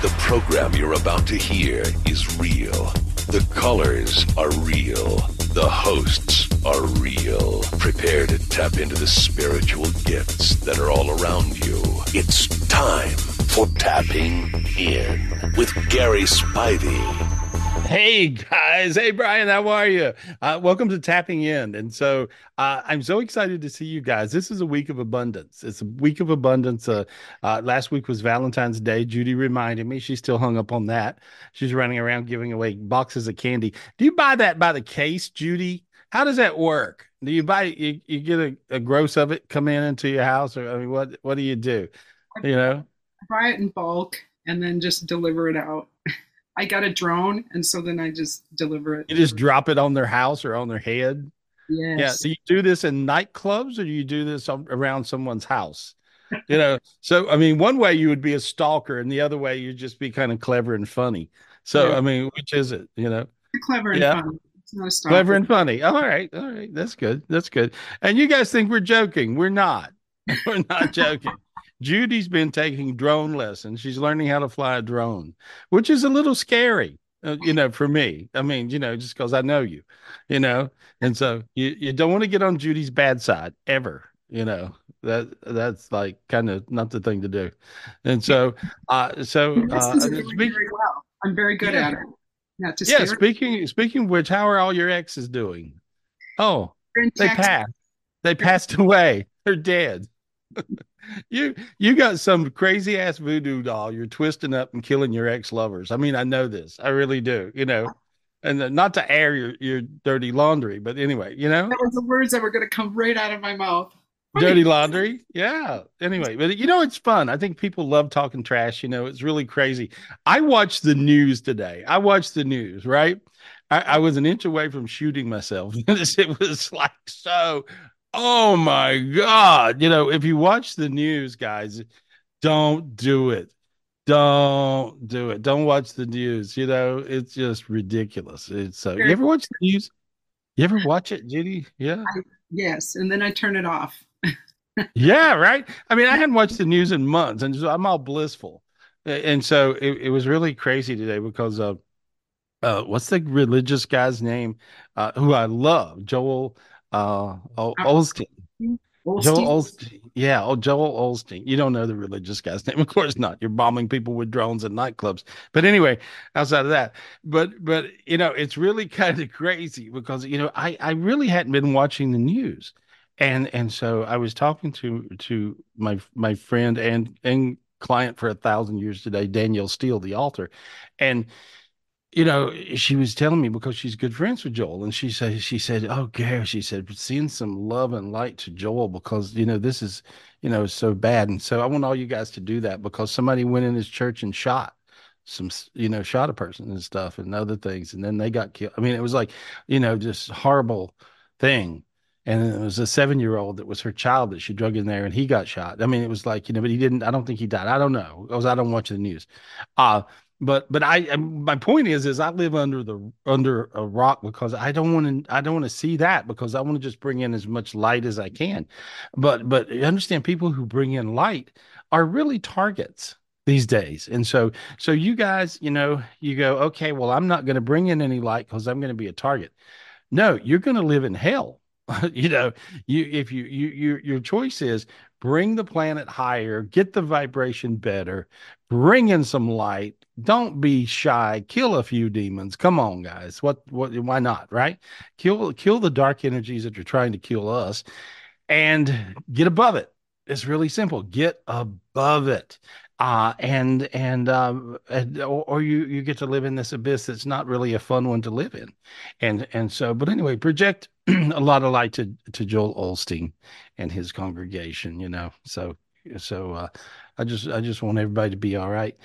The program you're about to hear is real. The callers are real. The hosts are real. Prepare to tap into the spiritual gifts that are all around you. It's time for Tapping In with Gary Spivey. Hey guys. Hey Brian, how are you? Welcome to Tapping In. And so I'm so excited to see you guys. This is a week of abundance. It's a week of abundance. Last week was Valentine's Day. Judy reminded me. She's still hung up on that. She's running around giving away boxes of candy. Do you buy that by the case, Judy? How does that work? Do you buy it? You get a gross of it come into your house? Or I mean, what do you do? You know? Buy it in bulk and then just deliver it out. I got a drone, and so then I just deliver it. You just drop it on their house or on their head? Yes. Yeah. Do you do this in nightclubs, or do you do this around someone's house? You know, so, I mean, one way you would be a stalker, and the other way you'd just be kind of clever and funny. So, yeah. I mean, which is it, you know? Clever and funny. It's not a stalker. Clever and funny. All right. All right. That's good. That's good. And you guys think we're joking. We're not. We're not joking. Judy's been taking drone lessons. She's learning how to fly a drone, which is a little scary, you know, for me. I mean, you know, just because I know you know, and so you don't want to get on Judy's bad side ever, you know, that's like kind of not the thing to do. And so, very well. I'm very good at it. Not to scare. Speaking of which, how are all your exes doing? Oh, they passed. They passed away. They're dead. You got some crazy ass voodoo doll. You're twisting up and killing your ex-lovers. I mean, I know this. I really do, you know, and not to air your dirty laundry, but anyway, you know. That was the words that were going to come right out of my mouth. Dirty laundry. Yeah. Anyway, but you know, it's fun. I think people love talking trash. You know, it's really crazy. I watched the news today. I watched the news, right? I was an inch away from shooting myself. It was like so... Oh my God. You know, if you watch the news, guys, don't do it. Don't do it. Don't watch the news. You know, it's just ridiculous. It's so you ever watch the news? You ever watch it, Judy? Yeah. Yes. And then I turn it off. Yeah. Right. I mean, I hadn't watched the news in months and so I'm all blissful. And so it was really crazy today because of, what's the religious guy's name? Who I love, Joel Osteen. Yeah. Oh, Joel Osteen. You don't know the religious guy's name. Of course not. You're bombing people with drones in nightclubs. But anyway, outside of that, but you know, it's really kind of crazy because, you know, I really hadn't been watching the news. And so I was talking to my friend and client for 1,000 years today, Daniel Steele, the author. And, you know, she was telling me because she's good friends with Joel. And she said, oh, Gary, she said, send some love and light to Joel because, you know, this is, you know, so bad. And so I want all you guys to do that because somebody went in his church and shot a person and stuff and other things. And then they got killed. I mean, it was like, you know, just horrible thing. And it was a 7-year-old that was her child that she drug in there and he got shot. I mean, it was like, you know, but he didn't, I don't think he died. I don't know. Because I don't watch the news. But I my point is I live under a rock because I don't want to see that because I want to just bring in as much light as I can. But understand people who bring in light are really targets these days. And so you guys, you know, you go, okay, well, I'm not going to bring in any light because I'm going to be a target. No, you're going to live in hell. You know, your choice is bring the planet higher, get the vibration better, bring in some light. Don't be shy. Kill a few demons. Come on, guys. What, why not? Right? Kill the dark energies that are trying to kill us and get above it. It's really simple. Get above it. Or you get to live in this abyss that's not really a fun one to live in. And so, but anyway, project a lot of light to Joel Osteen and his congregation, you know? So, I just want everybody to be all right.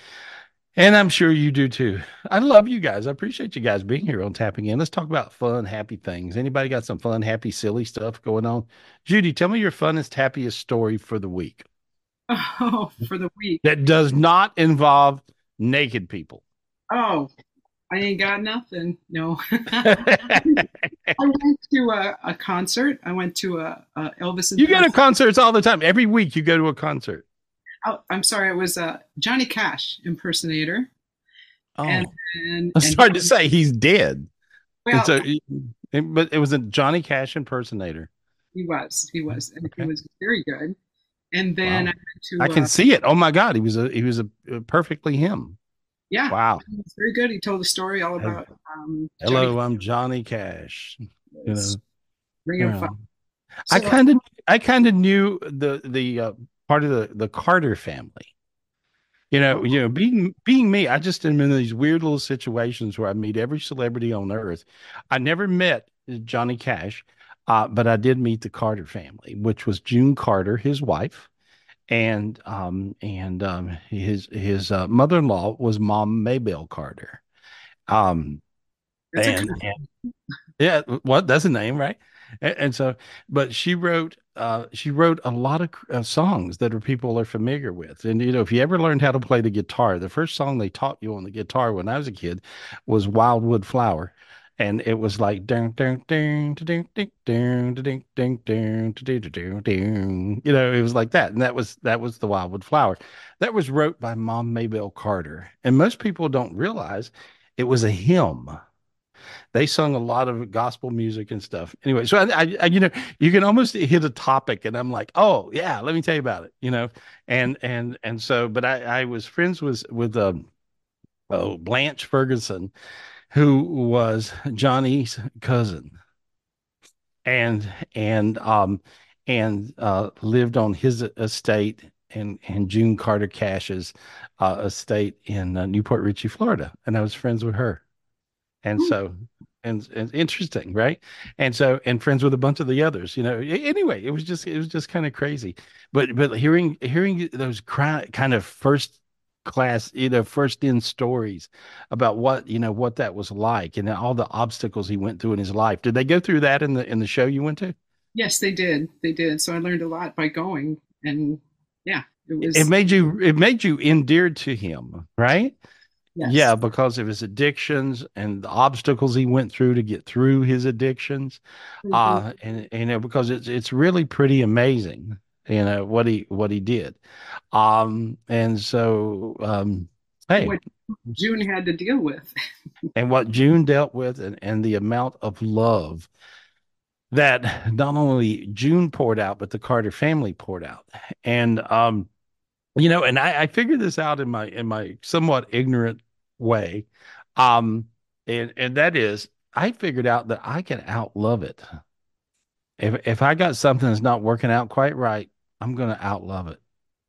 And I'm sure you do too. I love you guys. I appreciate you guys being here on Tapping In. Let's talk about fun, happy things. Anybody got some fun, happy, silly stuff going on? Judy, tell me your funnest, happiest story for the week. Oh, for the week. That does not involve naked people. Oh, I ain't got nothing. No. I went to a concert. I went to a Elvis. You go to concerts all the time. Every week you go to a concert. I'm sorry, it was a Johnny Cash impersonator. Oh, and I was trying to say he's dead. Well, so, but it was a Johnny Cash impersonator. He was, and okay. He was very good. And then wow. I can see it. Oh my God, he was a perfectly him. Yeah. Wow. He was very good. He told the story all about. Hello, I'm Johnny Cash. You know, I kind of knew the part of the Carter family. You know, being me, I just am in these weird little situations where I meet every celebrity on earth. I never met Johnny Cash, but I did meet the Carter family, which was June Carter, his wife, and his mother-in-law was Mom Maybelle Carter. That's a name, right? And so, but she wrote a lot of songs that people are familiar with. And, you know, if you ever learned how to play the guitar, the first song they taught you on the guitar when I was a kid was Wildwood Flower. And it was like, you know, it was like that. And that was the Wildwood Flower that was wrote by Mom Maybelle Carter. And most people don't realize it was a hymn. They sung a lot of gospel music and stuff. Anyway, so I you know, you can almost hit a topic, and I'm like, oh yeah, let me tell you about it, you know, and so, but I was friends with Blanche Ferguson, who was Johnny's cousin, and lived on his estate and June Carter Cash's estate in Newport Richey, Florida, and I was friends with her. And so, and interesting, right? And so, and friends with a bunch of the others, you know. Anyway, it was just kind of crazy. But hearing those kind of first class, you know, first in stories about what, you know, what that was like, and all the obstacles he went through in his life. Did they go through that in the show you went to? Yes, they did. They did. So I learned a lot by going, and yeah, it made you endeared to him, right? Yes. Yeah, because of his addictions and the obstacles he went through to get through his addictions, mm-hmm. and because it's really pretty amazing, you know, what he did, and so hey, what June had to deal with, and what June dealt with, and the amount of love that not only June poured out, but the Carter family poured out, and you know, and I figured this out in my somewhat ignorant way. And that is, I figured out that I can outlove it. If I got something that's not working out quite right, I'm going to outlove it.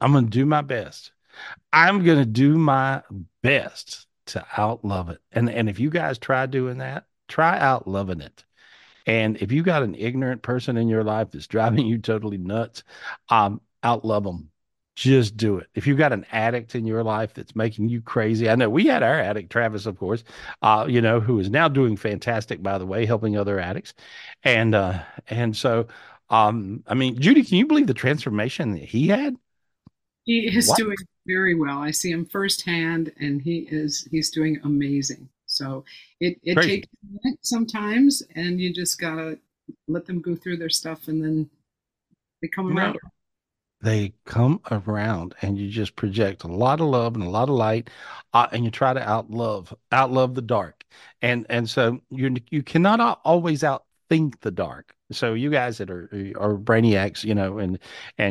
I'm going to do my best. I'm going to do my best to outlove it. And if you guys try doing that, try outloving it. And if you got an ignorant person in your life that's driving you totally nuts, outlove them. Just do it. If you've got an addict in your life that's making you crazy. I know we had our addict, Travis, of course, you know, who is now doing fantastic, by the way, helping other addicts. And so, I mean, Judy, can you believe the transformation that he had? He is doing very well. I see him firsthand, and he's doing amazing. So it takes a minute sometimes, and you just got to let them go through their stuff, and then they come around. Right. They come around, and you just project a lot of love and a lot of light, and you try to outlove the dark. And so you cannot always outthink the dark. So you guys that are brainiacs, you know, and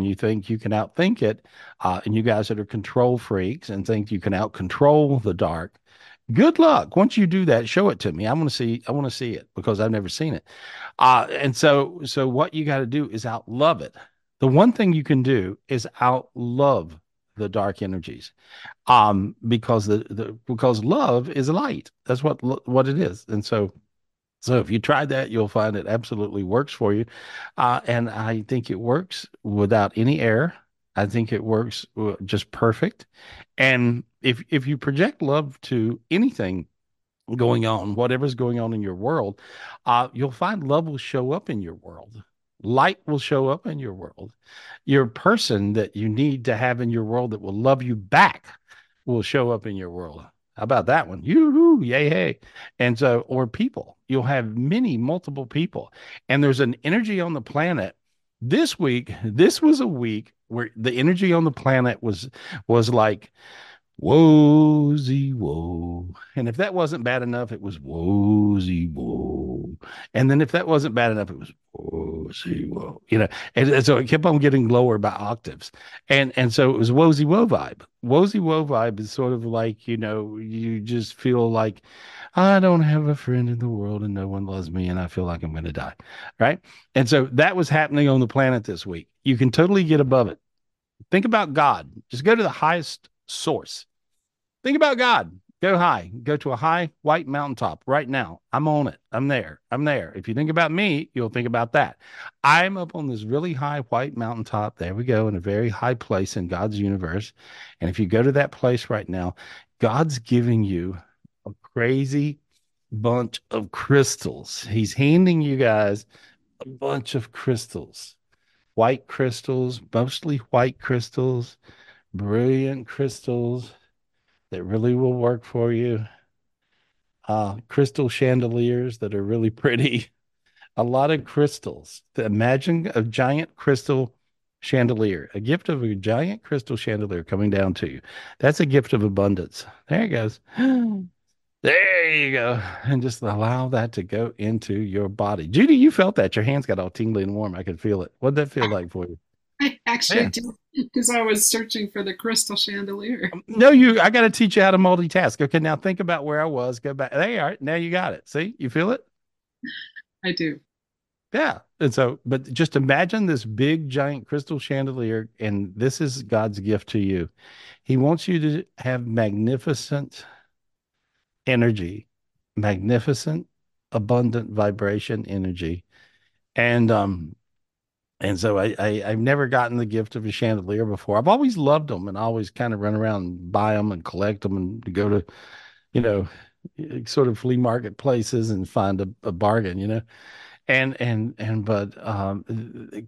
you think you can outthink it, and you guys that are control freaks and think you can outcontrol the dark, good luck. Once you do that, show it to me. I want to see it, because I've never seen it. And so what you got to do is outlove it. The one thing you can do is outlove the dark energies, because because love is light. That's what it is. And so if you try that, you'll find it absolutely works for you. And I think it works without any error. I think it works just perfect. And if you project love to anything going on, whatever's going on in your world, you'll find love will show up in your world. Light will show up in your world. Your person that you need to have in your world that will love you back will show up in your world. How about that one? Yoo-hoo, yay, hey. And so, or people. You'll have multiple people. And there's an energy on the planet This week, this was a week where the energy on the planet was like, wozy woe. And if that wasn't bad enough, it was wozy woe. And then if that wasn't bad enough, it was wozy woe. You know, and so it kept on getting lower by octaves. And so it was wozy woe vibe. Wozy woe vibe is sort of like, you know, you just feel like, I don't have a friend in the world and no one loves me and I feel like I'm going to die. Right. And so that was happening on the planet this week. You can totally get above it. Think about God. Just go to the highest source. Think about God. Go high. Go to a high white mountaintop right now. I'm on it. I'm there. I'm there. If you think about me, you'll think about that. I'm up on this really high white mountaintop. There we go. In a very high place in God's universe. And if you go to that place right now, God's giving you a crazy bunch of crystals. He's handing you guys a bunch of crystals. White crystals, mostly white crystals, brilliant crystals that really will work for you. Crystal chandeliers that are really pretty. A lot of crystals. Imagine a giant crystal chandelier, a gift of a giant crystal chandelier coming down to you. That's a gift of abundance. There it goes. There you go. And just allow that to go into your body. Judy, you felt that. Your hands got all tingly and warm. I could feel it. What'd that feel like for you? I actually did, because I was searching for the crystal chandelier. No, I got to teach you how to multitask. Okay, now think about where I was. Go back. There you are. Now you got it. See, you feel it? I do. Yeah. And so, but just imagine this big, giant crystal chandelier, and this is God's gift to you. He wants you to have magnificent energy, magnificent, abundant vibration energy. And so I've never gotten the gift of a chandelier before. I've always loved them and always kind of run around and buy them and collect them and go to, you know, sort of flea market places and find a bargain, you know. But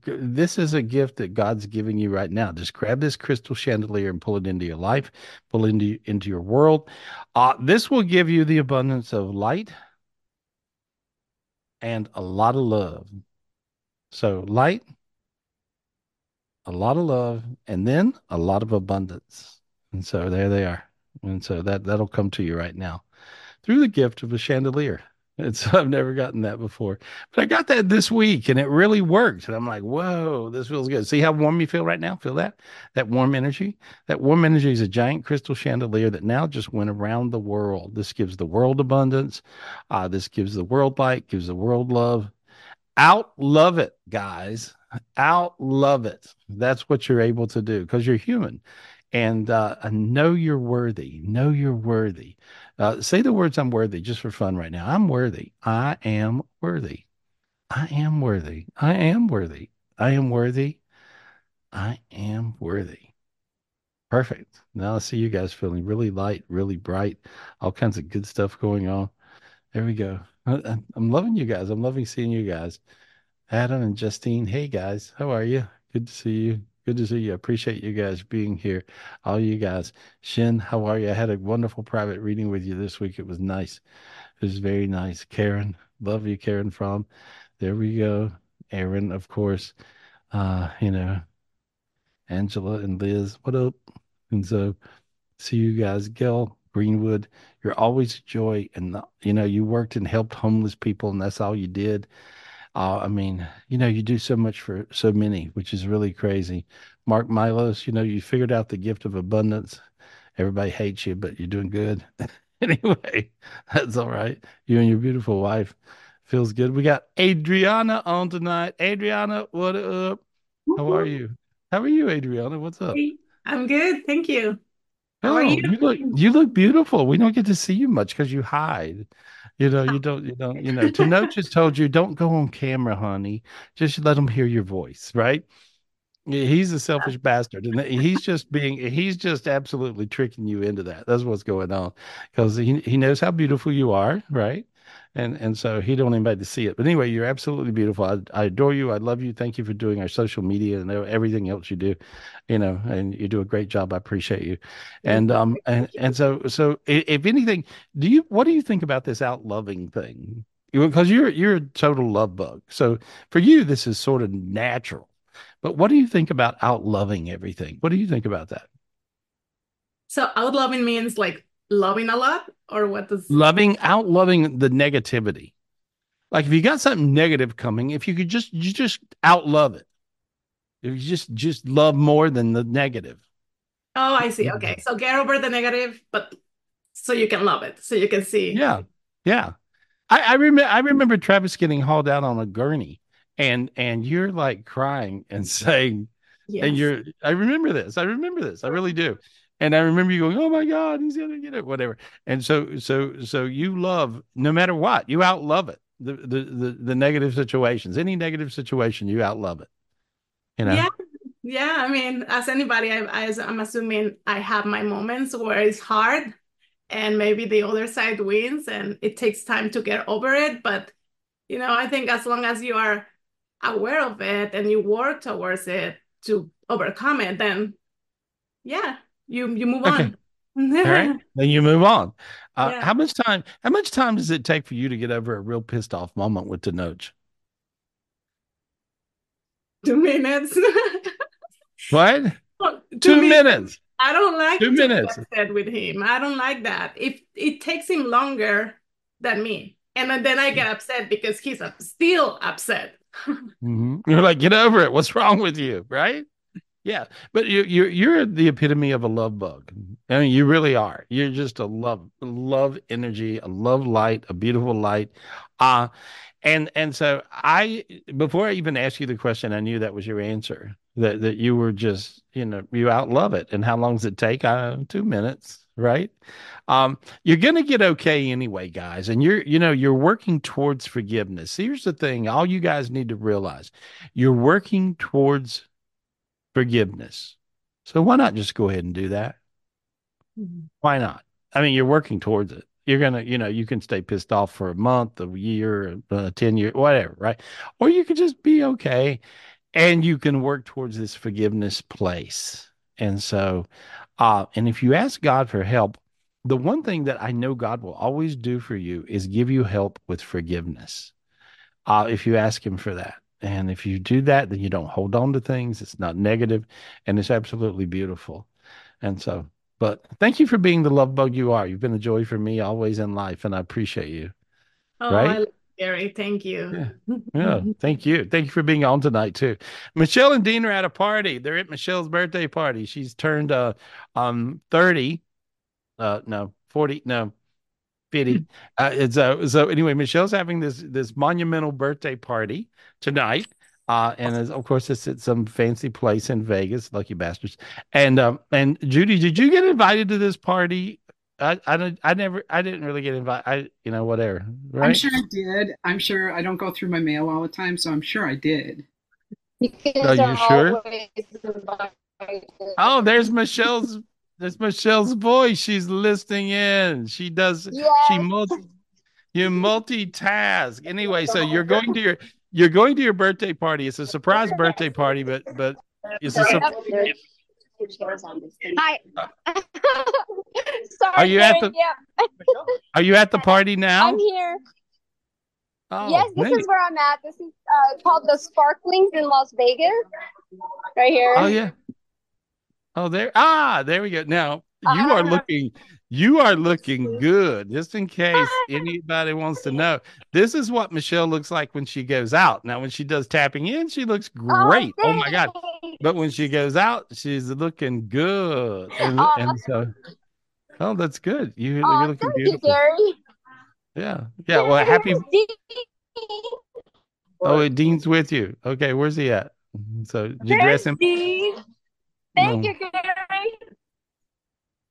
this is a gift that God's giving you right now. Just grab this crystal chandelier and pull it into your life, pull it into your world. This will give you the abundance of light and a lot of love. So light, a lot of love, and then a lot of abundance. And so there they are. And so that'll come to you right now through the gift of a chandelier. And so I've never gotten that before, but I got that this week and it really worked. And I'm like, whoa, this feels good. See how warm you feel right now? Feel that? That warm energy? That warm energy is a giant crystal chandelier that now just went around the world. This gives the world abundance. This gives the world light, gives the world love. Out love it, guys. Out love it. That's what you're able to do because you're human. And know you're worthy. Know you're worthy. Say the words I'm worthy just for fun right now. I'm worthy. I am worthy. I am worthy. I am worthy. I am worthy. I am worthy. Perfect. Now I see you guys feeling really light, really bright, all kinds of good stuff going on. There we go. I'm loving you guys. I'm loving seeing you guys. Adam and Justine. Hey, guys. How are you? Good to see you. Good to see you. I appreciate you guys being here. All you guys. Shin, how are you? I had a wonderful private reading with you this week. It was nice. It was very nice. Karen, love you, Karen Fromm. There we go. Aaron, of course. Angela and Liz, what up? And so, see you guys. Gil, Greenwood, you're always a joy. And, you know, you worked and helped homeless people, and that's all you did. I mean, you know, you do so much for so many, which is really crazy. Mark Milos, you know, you figured out the gift of abundance. Everybody hates you, but you're doing good. Anyway, that's all right. You and your beautiful wife. Feels good. We got Adriana on tonight. Adriana, what up? How are you? How are you, Adriana? What's up? I'm good. Thank you. Hello. You look beautiful. We don't get to see you much because you hide. You know, Tano just told you, don't go on camera, honey. Just let them hear your voice, right? He's a selfish bastard. And he's just absolutely tricking you into that. That's what's going on. Because he knows how beautiful you are, right? And so he don't invite to see it. But anyway, you're absolutely beautiful. I adore you. I love you. Thank you for doing our social media and everything else you do, you know, and you do a great job. I appreciate you. And so if anything, what do you think about this out loving thing? Because you're a total love bug. So for you, this is sort of natural. But what do you think about outloving everything? What do you think about that? So outloving means like loving a lot, or what does loving, outloving the negativity? Like if you got something negative coming, if you could just outlove it, if you just love more than the negative. Oh, I see. Okay, so get over the negative, but so you can love it, so you can see. Yeah, yeah. I remember Travis getting hauled out on a gurney, and you're like crying and saying, yes. And you're. I remember this. I really do. And I remember you going, "Oh my God, he's gonna get it," whatever. And so you love no matter what. You outlove it. The negative situations, any negative situation, you outlove it. You know. Yeah. I mean, as anybody, I'm assuming I have my moments where it's hard, and maybe the other side wins, and it takes time to get over it. But you know, I think as long as you are aware of it and you work towards it to overcome it, then yeah. You move on. All right. Then you move on. Yeah. How much time does it take for you to get over a real pissed off moment with Denoj? 2 minutes. What? Well, 2 minutes. I don't like 2 minutes with him. I don't like that. If it takes him longer than me, and then I get upset because he's still upset. Mm-hmm. You're like, get over it. What's wrong with you, right? Yeah, but you're the epitome of a love bug. I mean, you really are. You're just a love energy, a love light, a beautiful light. And so before I even asked you the question, I knew that was your answer. That you were just, you know, you outlove it. And how long does it take? 2 minutes, right? You're gonna get okay anyway, guys. And you're working towards forgiveness. Here's the thing: all you guys need to realize, you're working towards forgiveness. So why not just go ahead and do that? Mm-hmm. Why not? I mean, you're working towards it. You're going to, you know, you can stay pissed off for a month, a year, 10 years, whatever, right? Or you could just be okay and you can work towards this forgiveness place. And so, and if you ask God for help, the one thing that I know God will always do for you is give you help with forgiveness. If you ask him for that. And if you do that, then you don't hold on to things. It's not negative, and it's absolutely beautiful. And so, but thank you for being the love bug you are. You've been a joy for me always in life, and I appreciate you. Oh, right? I love Gary. Thank you. Yeah. Yeah. Thank you. Thank you for being on tonight too. Michelle and Dean are at a party. They're at Michelle's birthday party. She's turned 30. 40. No. 50. So anyway, Michelle's having this monumental birthday party tonight, and of course it's at some fancy place in Vegas. Lucky bastards! And Judy, did you get invited to this party? I didn't really get invited. Whatever. Right? I'm sure I did. I'm sure I don't go through my mail all the time, so I'm sure I did. Are you sure? Oh, there's Michelle's. That's Michelle's voice. She's listening in. She does. Yes. You multitask. Anyway, so you're going to your birthday party. It's a surprise birthday party, but it's a surprise. Hi. Sorry. Are you at the? Yeah. Are you at the party now? I'm here. Oh, yes, this is where I'm at. This is called the Sparklings in Las Vegas, right here. Oh yeah. Oh, there we go. Now you are looking good. Just in case anybody wants to know, this is what Michelle looks like when she goes out. Now, when she does tapping in, she looks great. Oh my God! But when she goes out, she's looking good. And so that's good. You're looking beautiful. You, Gary. Yeah. Well, happy. Oh, Dean's with you. Okay, where's he at? So did you dress him? Dean. Thank you, Gary.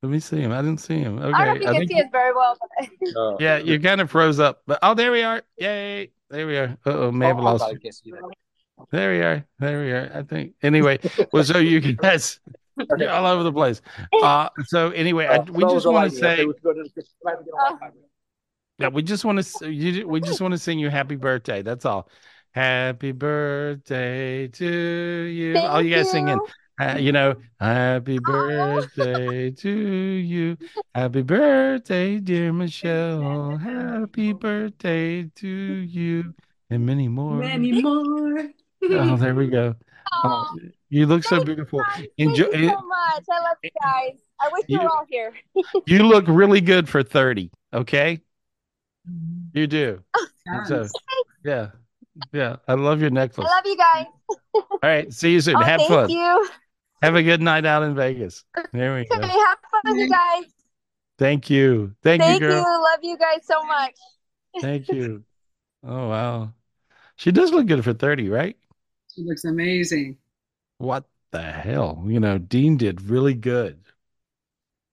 Let me see him. I didn't see him. Okay. I don't think I can see us very well. But... Yeah, you kind of froze up. But there we are. Yay. There we are. Uh-oh, may have lost you. There we are. I think. Anyway, well, so you guys you're all over the place. So anyway, we just want to sing you happy birthday. That's all. Happy birthday to you. Thank all you guys singing. Happy birthday to you. Happy birthday, dear Michelle. Happy birthday to you. And many more. Oh, there we go. Oh, you look so beautiful. Enjoy. Thank you so much. I love you guys. I wish you were all here. You look really good for 30. Okay, you do. So, yeah, yeah. I love your necklace. I love you guys. All right, see you soon. Have fun. Thank you. Have a good night out in Vegas. There we go. Have fun, you guys. Thank you. Thank you, girl. Love you guys so much. Thank you. Oh, wow. She does look good for 30, right? She looks amazing. What the hell? You know, Dean did really good.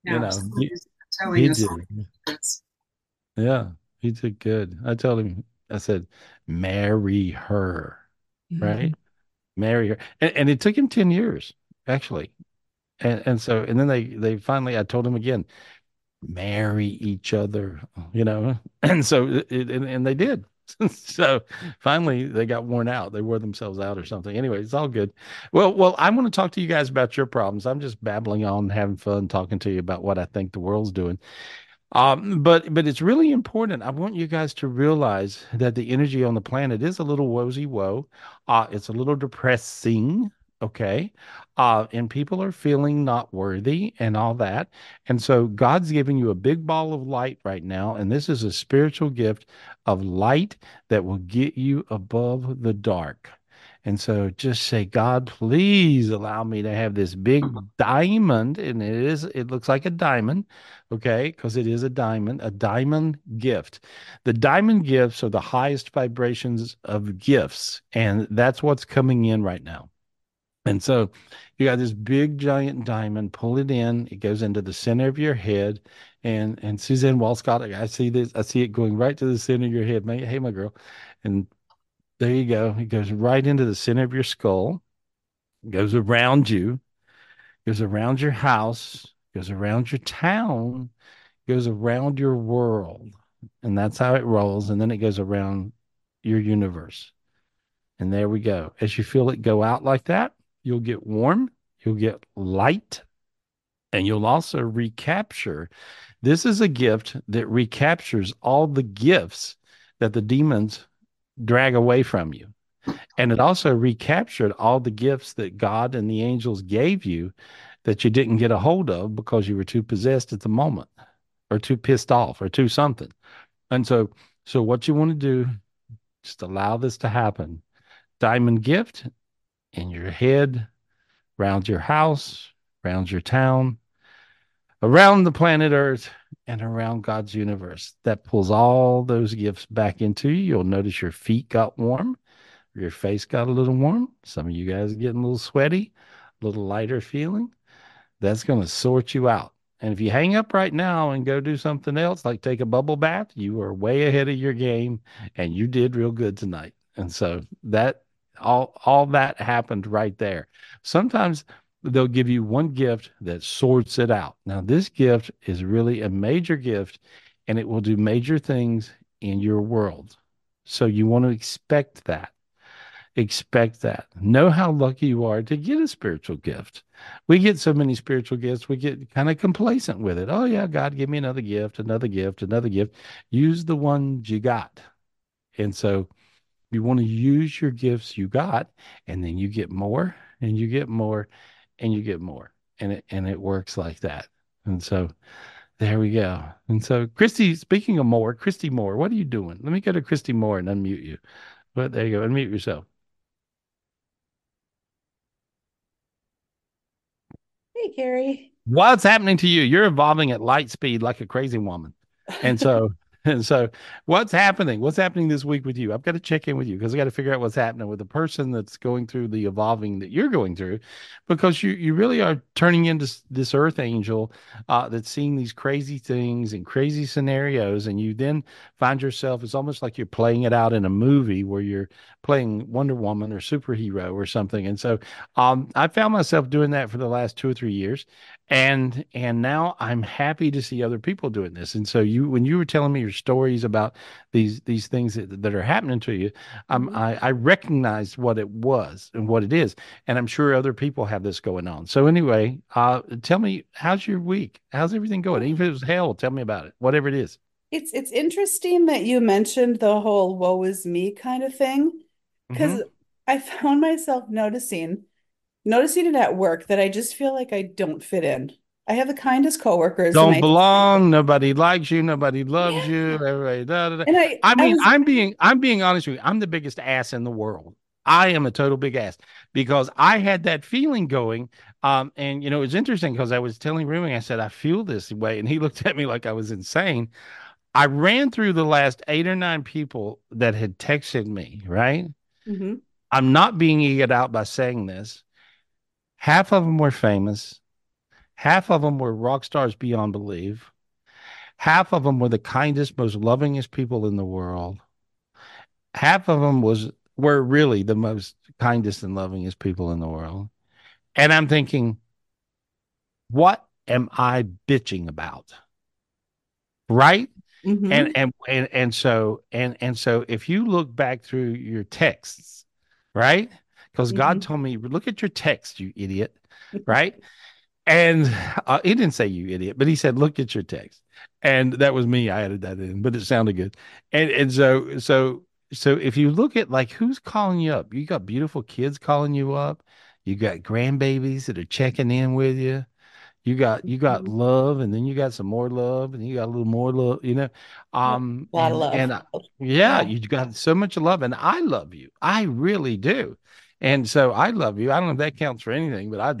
Yeah, you know, he did good. I told him, I said, marry her, right? Marry her. And it took him 10 years, actually. And then they finally, I told him again, marry each other, you know? And so, and they did. So finally they got worn out. They wore themselves out or something. Anyway, it's all good. Well, I want to talk to you guys about your problems. I'm just babbling on, having fun, talking to you about what I think the world's doing. But it's really important. I want you guys to realize that the energy on the planet is a little wozy-woe. It's a little depressing. Okay. And people are feeling not worthy and all that. And so God's giving you a big ball of light right now. And this is a spiritual gift of light that will get you above the dark. And so just say, God, please allow me to have this big diamond. And it looks like a diamond. Okay. Cause it is a diamond gift. The diamond gifts are the highest vibrations of gifts. And that's what's coming in right now. And so you got this big, giant diamond, pull it in. It goes into the center of your head. And Suzanne Walscott, I see this. I see it going right to the center of your head. Hey, my girl. And there you go. It goes right into the center of your skull. It goes around you. It goes around your house. It goes around your town. It goes around your world. And that's how it rolls. And then it goes around your universe. And there we go. As you feel it go out like that, you'll get warm, you'll get light, and you'll also recapture. This is a gift that recaptures all the gifts that the demons drag away from you. And it also recaptured all the gifts that God and the angels gave you that you didn't get a hold of because you were too possessed at the moment or too pissed off or too something. And so what you want to do, just allow this to happen. Diamond gift in your head, around your house, around your town, around the planet Earth, and around God's universe. That pulls all those gifts back into you. You'll notice your feet got warm. Your face got a little warm. Some of you guys are getting a little sweaty, a little lighter feeling. That's going to sort you out. And if you hang up right now and go do something else, like take a bubble bath, you are way ahead of your game, and you did real good tonight. And so that all that happened right there. Sometimes they'll give you one gift that sorts it out. Now, this gift is really a major gift, and it will do major things in your world. So you want to expect that. Expect that. Know how lucky you are to get a spiritual gift. We get so many spiritual gifts, we get kind of complacent with it. Oh, yeah, God, give me another gift, another gift, another gift. Use the ones you got. And so you want to use your gifts you got, and then you get more, and you get more, and you get more. And it works like that. And so there we go. And so Christy, speaking of more, Christy Moore, what are you doing? Let me go to Christy Moore and unmute you. But there you go. Unmute yourself. Hey, Gary. What's happening to you? You're evolving at light speed like a crazy woman. And so what's happening? What's happening this week with you? I've got to check in with you because I got to figure out what's happening with the person that's going through the evolving that you're going through, because you really are turning into this earth angel that's seeing these crazy things and crazy scenarios. And you then find yourself, it's almost like you're playing it out in a movie where you're playing Wonder Woman or superhero or something. And so I found myself doing that for the last 2 or 3 years. And now I'm happy to see other people doing this. And so when you were telling me your stories about these things that are happening to you, I recognized what it was and what it is. And I'm sure other people have this going on. So anyway, tell me, how's your week? How's everything going? Even if it was hell, tell me about it, whatever it is. It's interesting that you mentioned the whole woe is me kind of thing. Because I found myself noticing it at work that I just feel like I don't fit in. I have the kindest coworkers. Don't belong. Nobody likes you. Nobody loves you. Everybody. Da, da, da. And I'm being honest with you. I'm the biggest ass in the world. I am a total big ass because I had that feeling going. And, you know, it's interesting because I was telling Rumi, I said, I feel this way. And he looked at me like I was insane. I ran through the last 8 or 9 people that had texted me, right? Mm-hmm. I'm not being egged out by saying this. Half of them were famous. Half of them were rock stars beyond belief. Half of them were the kindest, most lovingest people in the world. Half of them were really the most kindest and lovingest people in the world. And I'm thinking, what am I bitching about? Right? Mm-hmm. And so if you look back through your texts, right? Because mm-hmm. God told me, look at your text, you idiot, right? And he didn't say you idiot, but he said, look at your text. And that was me. I added that in, but it sounded good. And so if you look at like, who's calling you up? You got beautiful kids calling you up. You got grandbabies that are checking in with you. You got love, and then you got some more love, and you got a little more love, you know, a lot of love. And you got so much love, and I love you. I really do. And so I love you. I don't know if that counts for anything, but I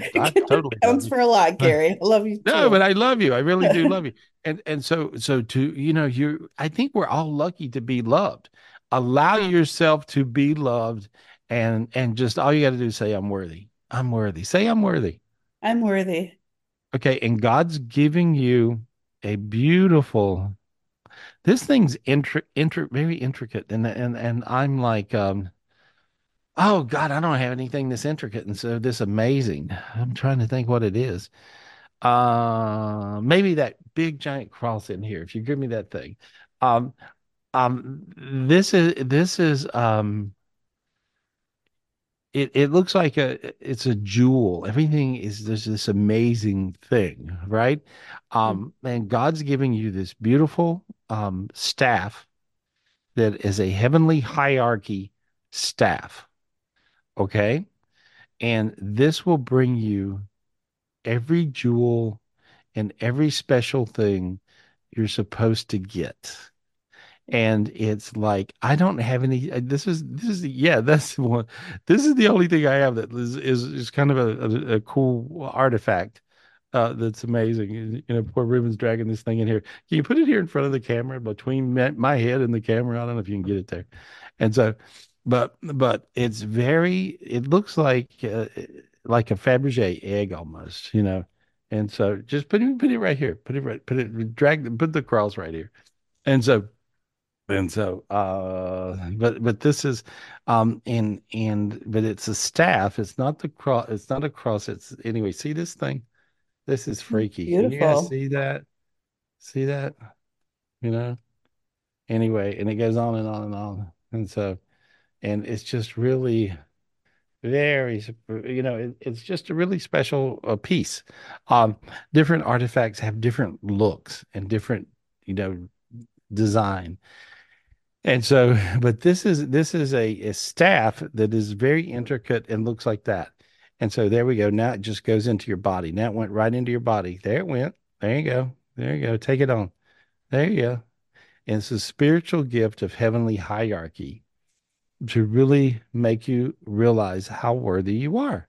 totally counts for a lot, Gary. I love you too. No, but I love you. I really do love you. And so to, you know, I think we're all lucky to be loved. Allow yourself to be loved, and just all you got to do is say, I'm worthy. I'm worthy. Say, I'm worthy. I'm worthy. Okay. And God's giving you a beautiful, this thing's very intricate. And I'm like, oh, God, I don't have anything this intricate and so this amazing. I'm trying to think what it is. Maybe that big giant cross in here, if you give me that thing. It looks like it's a jewel. Everything is, there's this amazing thing, right? And God's giving you this beautiful staff that is a heavenly hierarchy staff. Okay. And this will bring you every jewel and every special thing you're supposed to get. And it's like, I don't have any, this is the only thing I have that is kind of a cool artifact. That's amazing. You know, poor Ruben's dragging this thing in here. Can you put it here in front of the camera between my head and the camera? I don't know if you can get it there. And so, But it's very, it looks like a Fabergé egg almost, you know? And so just put it right here, put the cross right here. But this is, but it's a staff. It's not the cross. It's not a cross. It's anyway, see this thing? This is freaky. Beautiful. Can you guys see that? See that? You know? Anyway, and it goes on and on and on. And so, and it's just really very, you know, it's just a really special piece. Different artifacts have different looks and different, you know, design. And so, but this is a staff that is very intricate and looks like that. And so there we go. Now it just goes into your body. Now it went right into your body. There it went. There you go. There you go. Take it on. There you go. And it's a spiritual gift of heavenly hierarchy to really make you realize how worthy you are.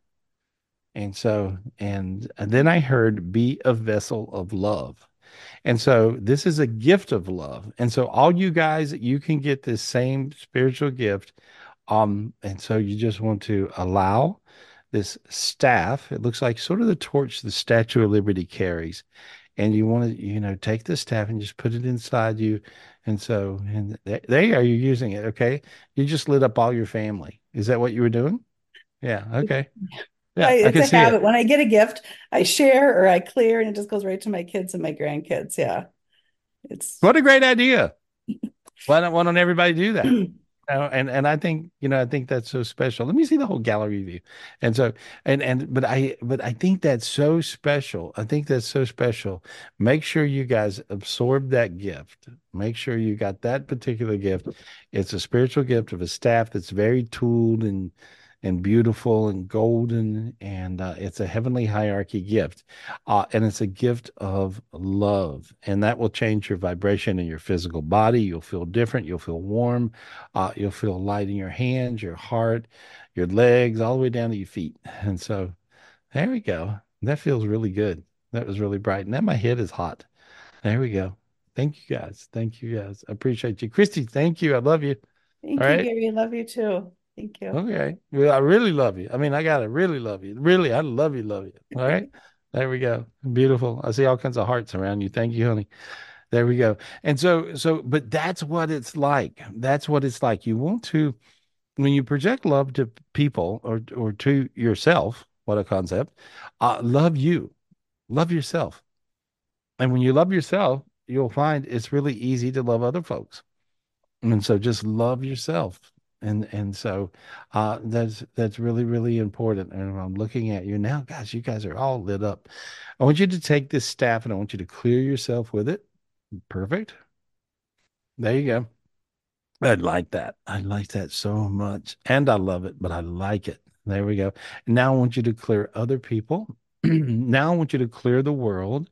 And so, and then I heard, be a vessel of love. And so this is a gift of love. And so all you guys, you can get this same spiritual gift. And so you just want to allow this staff. It looks like sort of the torch the Statue of Liberty carries. And you want to, you know, take the staff and just put it inside you. And so, and there you're using it. Okay. You just lit up all your family. Is that what you were doing? Yeah. Okay. Yeah, it's a habit. When I get a gift, I share or I clear, and it just goes right to my kids and my grandkids. Yeah. What a great idea. Why don't everybody do that? And I think, you know, I think that's so special. Let me see the whole gallery view. And so, but I think that's so special. I think that's so special. Make sure you guys absorb that gift. Make sure you got that particular gift. It's a spiritual gift of a staff that's very tooled and and beautiful and golden. And it's a heavenly hierarchy gift. And it's a gift of love. And that will change your vibration in your physical body. You'll feel different. You'll feel warm. You'll feel light in your hands, your heart, your legs, all the way down to your feet. And so there we go. That feels really good. That was really bright. And now my head is hot. There we go. Thank you guys. Thank you guys. I appreciate you. Christy, thank you. I love you. Thank all you, right? Gary. I love you too. Thank you. Okay. Well, I really love you. I mean, I got to really love you. Really, I love you, love you. All right. There we go. Beautiful. I see all kinds of hearts around you. Thank you, honey. There we go. And so, but that's what it's like. That's what it's like. You want to, when you project love to people or to yourself, what a concept, love you. Love yourself. And when you love yourself, you'll find it's really easy to love other folks. And so just love yourself. And so that's really, really important. And I'm looking at you now, guys, you guys are all lit up. I want you to take this staff and I want you to clear yourself with it. Perfect. There you go. I like that. I like that so much. And I love it, but I like it. There we go. Now I want you to clear other people. Now I want you to clear the world.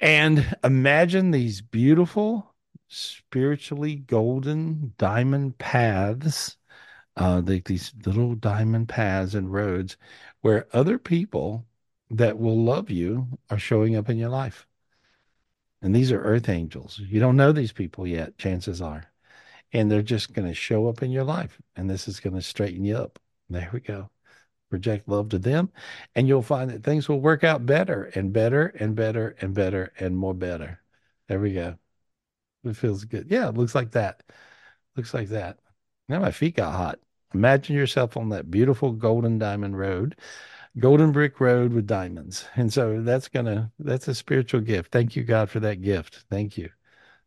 And imagine these beautiful, spiritually golden diamond paths, these little diamond paths and roads where other people that will love you are showing up in your life. And these are earth angels. You don't know these people yet, chances are. And they're just going to show up in your life. And this is going to straighten you up. There we go. Project love to them, and you'll find that things will work out better and better and better and better and more better. There we go. It feels good. Yeah, it looks like that. Looks like that. Now my feet got hot. Imagine yourself on that beautiful golden diamond road, golden brick road with diamonds. And so that's a spiritual gift. Thank you, God, for that gift. Thank you.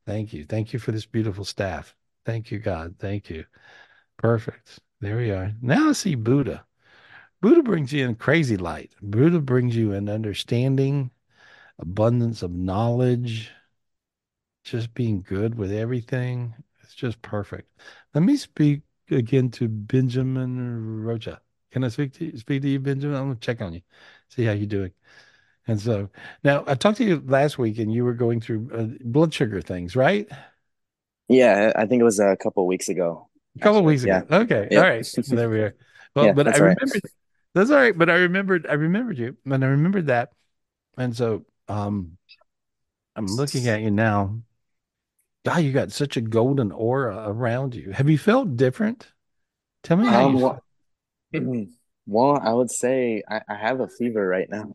Thank you. Thank you for this beautiful staff. Thank you, God. Thank you. Perfect. There we are. Now I see Buddha. Buddha brings you in crazy light. Buddha brings you in understanding, abundance of knowledge, just being good with everything. It's just perfect. Let me speak again to Benjamin Rocha. Can I speak to you, Benjamin? I'm going to check on you, see how you're doing. And so now I talked to you last week and you were going through blood sugar things, right? Yeah, I think it was a couple of weeks ago. A couple of weeks ago. Okay. Yeah. All right. So there we are. Well, yeah, but I remember. That's all right. But I remembered you, and I remembered that. And so I'm looking at you now. God, you got such a golden aura around you. Have you felt different? Tell me how you feel. Well, I would say I have a fever right now.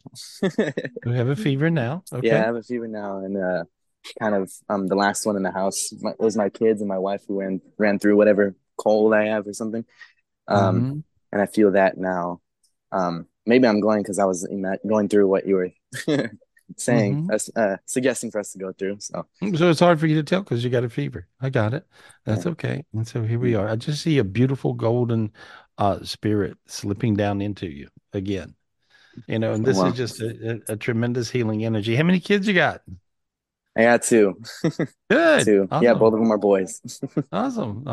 You have a fever now? Okay. Yeah, I have a fever now. And kind of the last one in the house was my kids and my wife who ran through whatever cold I have or something. Mm-hmm. And I feel that now. Maybe I'm going because I was going through what you were saying, mm-hmm. Suggesting for us to go through. So it's hard for you to tell because you got a fever. I got it. That's okay. And so here we are. I just see a beautiful golden spirit slipping down into you again. You know, and this is just a tremendous healing energy. How many kids you got? I got two. Good. Two. Awesome. Yeah, both of them are boys. Awesome.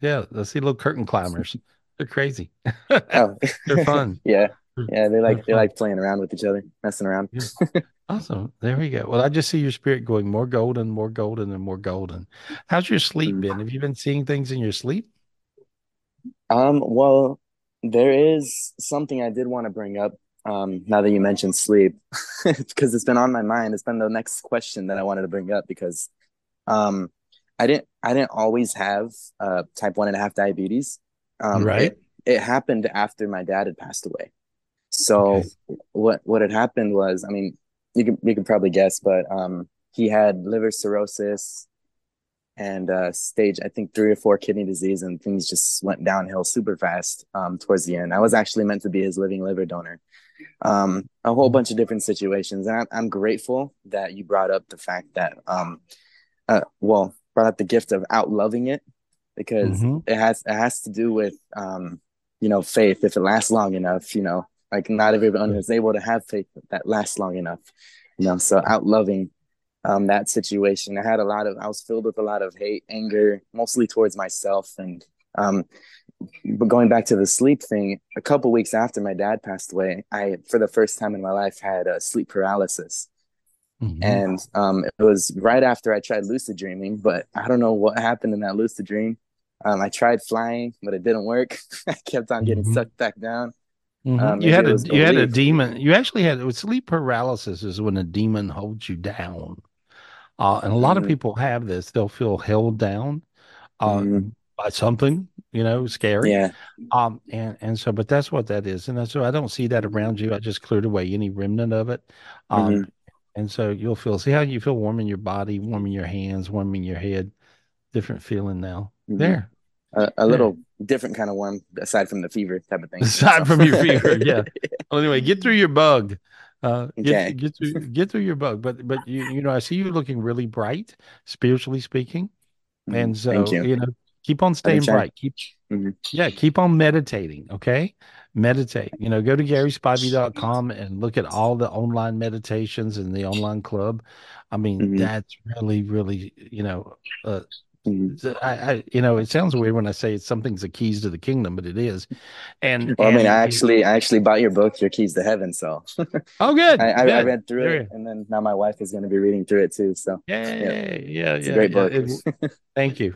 Yeah, I see little curtain climbers. They're crazy. Oh. They're fun. Yeah, they like playing around with each other, messing around. Yeah. Awesome. There we go. Well, I just see your spirit going more golden, and more golden. How's your sleep been? Have you been seeing things in your sleep? Well, there is something I did want to bring up. Now that you mentioned sleep, because it's been on my mind. It's been the next question that I wanted to bring up because I didn't always have type 1.5 diabetes. Right. It happened after my dad had passed away. So okay. What had happened was, I mean, you could probably guess, but he had liver cirrhosis and stage, I think, 3 or 4 kidney disease, and things just went downhill super fast towards the end. I was actually meant to be his living liver donor. A whole bunch of different situations. And I'm grateful that you brought up the fact that, brought up the gift of out-loving it. Because it has to do with, faith. If it lasts long enough, like not everyone is able to have faith that lasts long enough, so out-loving that situation. I was filled with a lot of hate, anger, mostly towards myself. And But going back to the sleep thing, a couple weeks after my dad passed away, I, for the first time in my life, had sleep paralysis. Mm-hmm. And it was right after I tried lucid dreaming, but I don't know what happened in that lucid dream. I tried flying, but it didn't work. I kept on getting sucked back down. Mm-hmm. You had a demon. You actually had sleep paralysis is when a demon holds you down. And a lot of people have this. They'll feel held down by something, scary. Yeah. So, but that's what that is. And so I don't see that around you. I just cleared away any remnant of it. And so you'll feel, see how you feel warm in your body, warm in your hands, warm in your head, different feeling now. Mm-hmm. There. A little different kind of warm, aside from the fever type of thing. Aside from your fever, yeah. Well, anyway, get through your bug. Get through your bug. But you I see you looking really bright, spiritually speaking. And so, keep on staying bright. Keep on meditating, okay? Meditate. Go to GarySpivey.com and look at all the online meditations and the online club. I mean, that's really, really, I it sounds weird when I say something's the keys to the kingdom, but it is. I actually bought your book, Your Keys to Heaven. So, oh, good. I read through it, and then now my wife is going to be reading through it too. So, it's a great book. Thank you.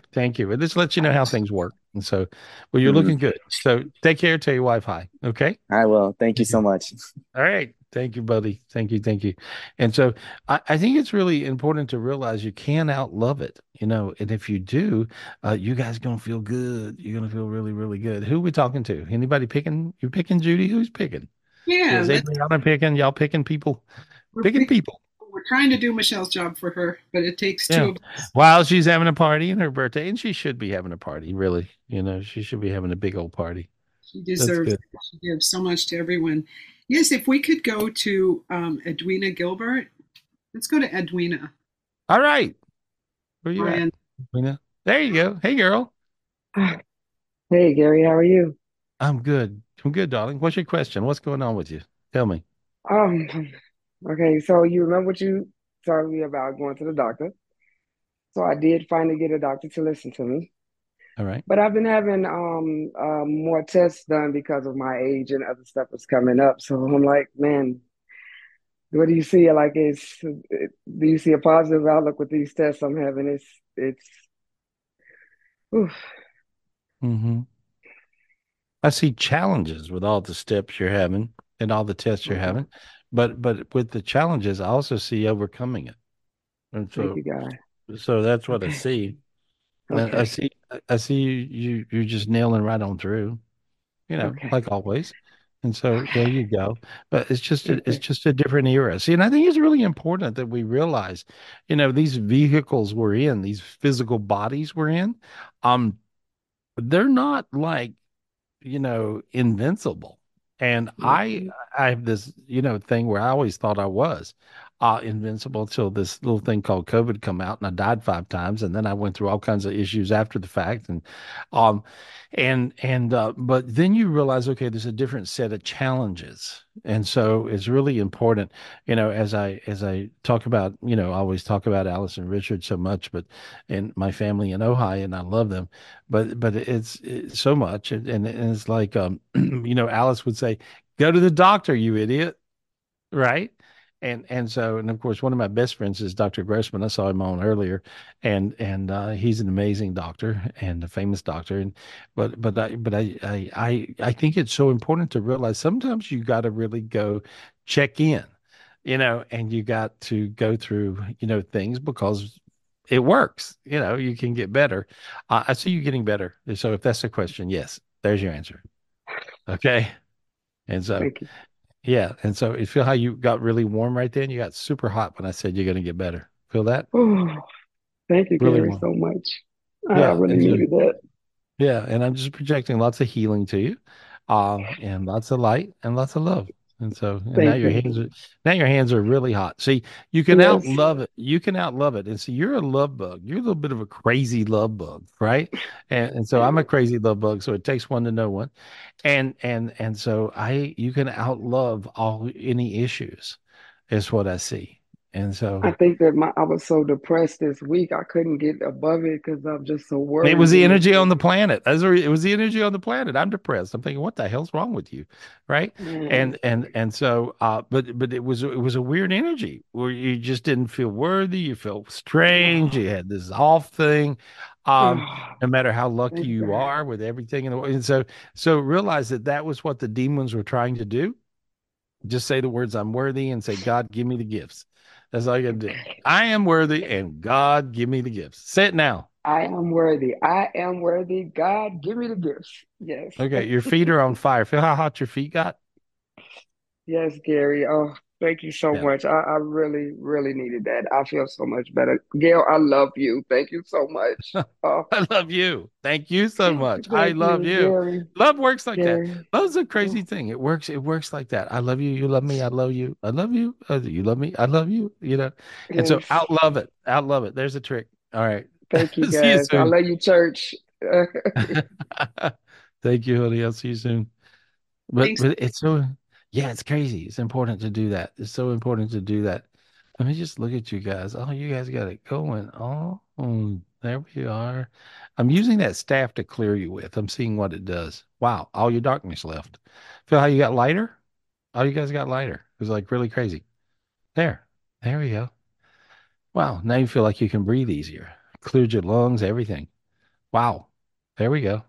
It just lets you know how things work. And so, well, you're looking good. So, take care. Tell your wife hi. Okay. I will. Thank you so much. All right. Thank you, buddy. Thank you. And so I think it's really important to realize you can outlove it, and if you do, you guys are going to feel good. You're going to feel really, really good. Who are we talking to? Anybody picking? You picking, Judy? Who's picking? Yeah. Is Adriana picking? Y'all picking people? Picking people. We're trying to do Michelle's job for her, but it takes two. While she's having a party and her birthday, and she should be having a party, really. She should be having a big old party. She deserves it. She gives so much to everyone. Yes, if we could go to Edwina Gilbert. Let's go to Edwina. All right. Where you at, Edwina? There you go. Hey, girl. Hey, Gary. How are you? I'm good. I'm good, darling. What's your question? What's going on with you? Tell me. Okay, so you remember what you told me about going to the doctor. So I did finally get a doctor to listen to me. All right. But I've been having more tests done because of my age and other stuff is coming up. So I'm like, man, what do you see? Like, do you see a positive outlook with these tests I'm having? It's. I see challenges with all the steps you're having and all the tests you're having, but with the challenges, I also see overcoming it. And so, thank you, God. So that's what I see. Okay. I see you're just nailing right on through, like always. And so there you go. But it's just a different era. See, and I think it's really important that we realize, these vehicles we're in, these physical bodies we're in, they're not like, invincible. And I have this, thing where I always thought I was invincible till this little thing called COVID come out, and I died 5 times, and then I went through all kinds of issues after the fact, and but then you realize, okay, there's a different set of challenges, and so it's really important, as I talk about, I always talk about Alice and Richard so much, but and my family in Ohio, and I love them, but it's so much, and it's like, Alice would say, "Go to the doctor, you idiot," right? And so, of course, one of my best friends is Dr. Grossman. I saw him on earlier, and he's an amazing doctor and a famous doctor. But I think it's so important to realize sometimes you got to really go check in, and you got to go through, things because it works. You can get better. I see you getting better. So if that's the question, yes, there's your answer. Okay. And so. Thank you. Yeah, and so you feel how you got really warm right then? You got super hot when I said you're going to get better. Feel that? Oh, thank you, Gary, so much. Yeah, I really needed that. Yeah, and I'm just projecting lots of healing to you, and lots of light and lots of love. And so now your hands are really hot. See, you can outlove it. You can outlove it. And see, you're a love bug. You're a little bit of a crazy love bug, right? And so I'm a crazy love bug. So it takes one to know one. And so you can outlove all any issues, is what I see. And so I think that I was so depressed this week. I couldn't get above it because I'm just so worried. It was the energy on the planet. It was the energy on the planet. I'm depressed. I'm thinking, what the hell's wrong with you? Right. Mm. And so, but it was a weird energy where you just didn't feel worthy. You felt strange. You had this off thing. No matter how lucky you are with everything in the world. And so realize that was what the demons were trying to do. Just say the words, I'm worthy, and say, God, give me the gifts. That's all you got to do. I am worthy, and God, give me the gifts. Say it now. I am worthy. I am worthy. God, give me the gifts. Yes. Okay, your feet are on fire. Feel how hot your feet got? Yes, Gary. Oh, thank you so much. I really, really needed that. I feel so much better. Gail, I love you. Thank you so much. Oh. I love you. Thank you so much. I love you. Gary. Love works like that. Love's a crazy thing. It works like that. I love you. You love me. I love you. I love you. You love me. I love you. You know. And so outlove it. Outlove it. There's a trick. All right. Thank you, guys. You I love you, church. Thank you, honey. I'll see you soon. But it's so... Yeah, it's crazy. It's important to do that. It's so important to do that. Let me just look at you guys. Oh, you guys got it going. Oh, there we are. I'm using that staff to clear you with. I'm seeing what it does. Wow, all your darkness left. Feel how you got lighter? All you guys got lighter. It was like really crazy. There we go. Wow, now you feel like you can breathe easier. Cleared your lungs, everything. Wow, there we go.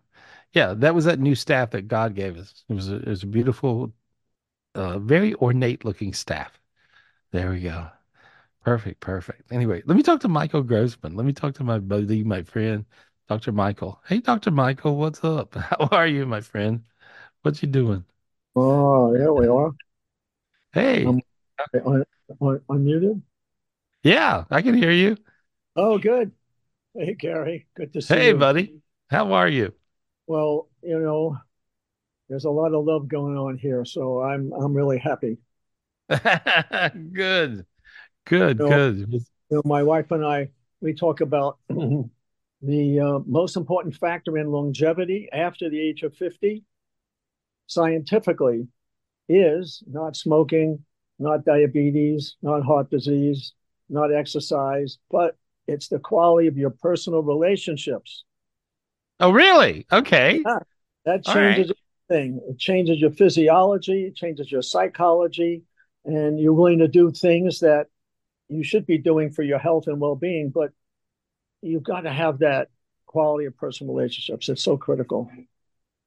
Yeah, that was that new staff that God gave us. It was a beautiful... very ornate looking staff. There we go. Perfect. Anyway, let me talk to Michael Grossman. Let me talk to my buddy, my friend, Dr. Michael. Hey, Dr. Michael, what's up? How are you, my friend? What you doing? Oh, there we are. Hey. I'm muted? Yeah, I can hear you. Oh, good. Hey, Gary. Good to see you. Hey, buddy. How are you? Well, you know... There's a lot of love going on here, so I'm really happy. Good. You know, my wife and I, we talk about the most important factor in longevity after the age of 50, scientifically, is not smoking, not diabetes, not heart disease, not exercise, but it's the quality of your personal relationships. Oh, really? Okay. Yeah, that changes. Thing. It changes your physiology, it changes your psychology, and you're willing to do things that you should be doing for your health and well-being, but you've got to have that quality of personal relationships. It's so critical.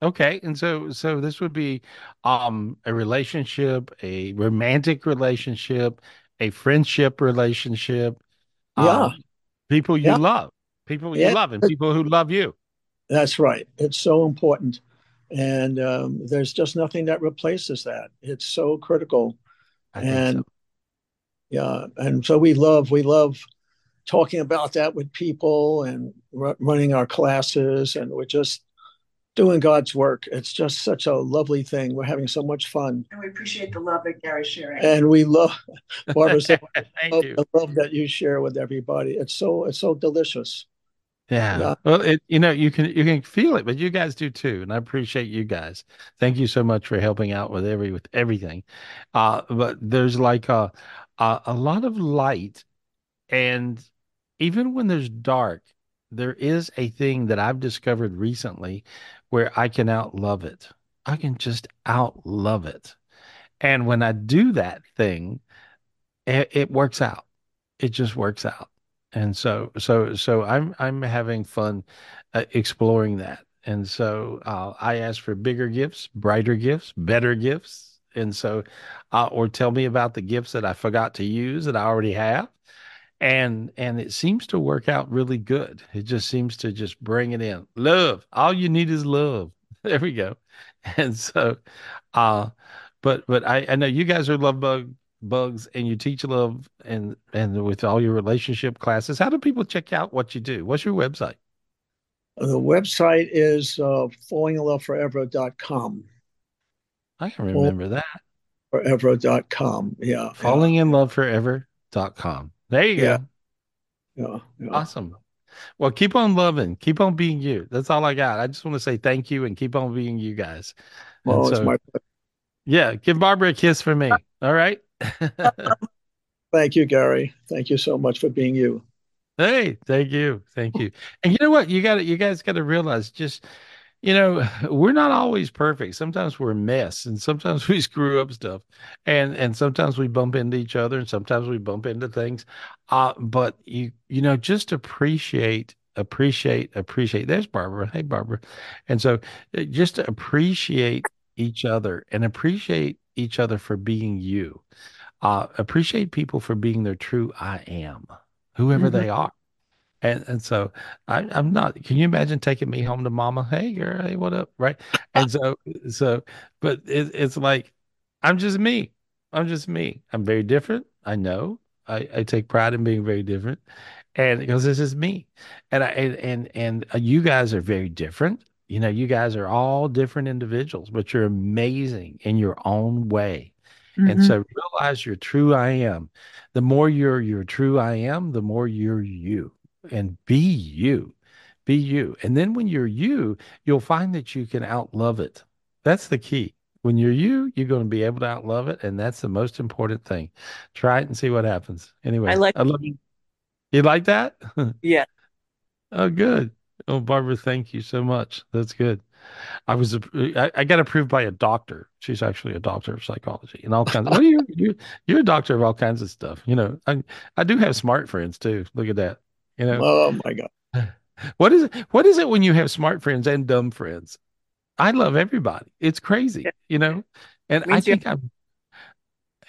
Okay. And so this would be a relationship, a romantic relationship, a friendship relationship. People you love. People you love and people who love you. That's right. It's so important. And there's just nothing that replaces that. It's so critical. And so we love talking about that with people and running our classes, and we're just doing God's work. It's just such a lovely thing. We're having so much fun. And we appreciate the love that Gary's sharing. And we love, Barbara said, the love that you share with everybody. It's so delicious. Yeah. Well, you can feel it, but you guys do too. And I appreciate you guys. Thank you so much for helping out with everything. But there's like a lot of light. And even when there's dark, there is a thing that I've discovered recently where I can outlove it. I can just outlove it. And when I do that thing, it works out. It just works out. And so I'm having fun exploring that. And so I ask for bigger gifts, brighter gifts, better gifts. And so, or tell me about the gifts that I forgot to use that I already have. And it seems to work out really good. It just seems to just bring it in. Love. All you need is love. There we go. And so, but I know you guys are love bugs, and you teach love and with all your relationship classes. How do people check out what you do? What's your website? The website is fallinginloveforever.com. I can remember that. Forever.com. Yeah. Fallinginloveforever.com. There you go. Yeah. Awesome. Well, keep on loving. Keep on being you. That's all I got. I just want to say thank you and keep on being you guys. It's my pleasure. Yeah. Give Barbara a kiss for me. All right. Thank you, Gary. Thank you so much for being you. Hey, thank you. Thank you. And you know what? You guys got to realize just, you know, we're not always perfect. Sometimes we're a mess and sometimes we screw up stuff and sometimes we bump into each other and sometimes we bump into things. But you know, just appreciate. There's Barbara. Hey, Barbara. And so just appreciate each other and appreciate each other for being you. Appreciate people for being their true I am, whoever they are. And so I'm not, can you imagine taking me home to mama? Hey, girl, hey, what up? Right. And so, but it's like, I'm just me. I'm very different. I know. I take pride in being very different. And because this is me. And and you guys are very different. You know, you guys are all different individuals, but you're amazing in your own way. And so realize your true I am. The more you're your true I am, the more you're you. And be you. And then when you're you, you'll find that you can outlove it. That's the key. When you're you, you're going to be able to outlove it. And that's the most important thing. Try it and see what happens. Anyway, I love you. You like that? Yeah. Oh, good. Oh, Barbara, thank you so much. That's good. I got approved by a doctor. She's actually a doctor of psychology and all kinds of, what are you? You're a doctor of all kinds of stuff. You know, I do have smart friends too. Look at that. You know, oh my God. What is it when you have smart friends and dumb friends? I love everybody. It's crazy, you know? And I think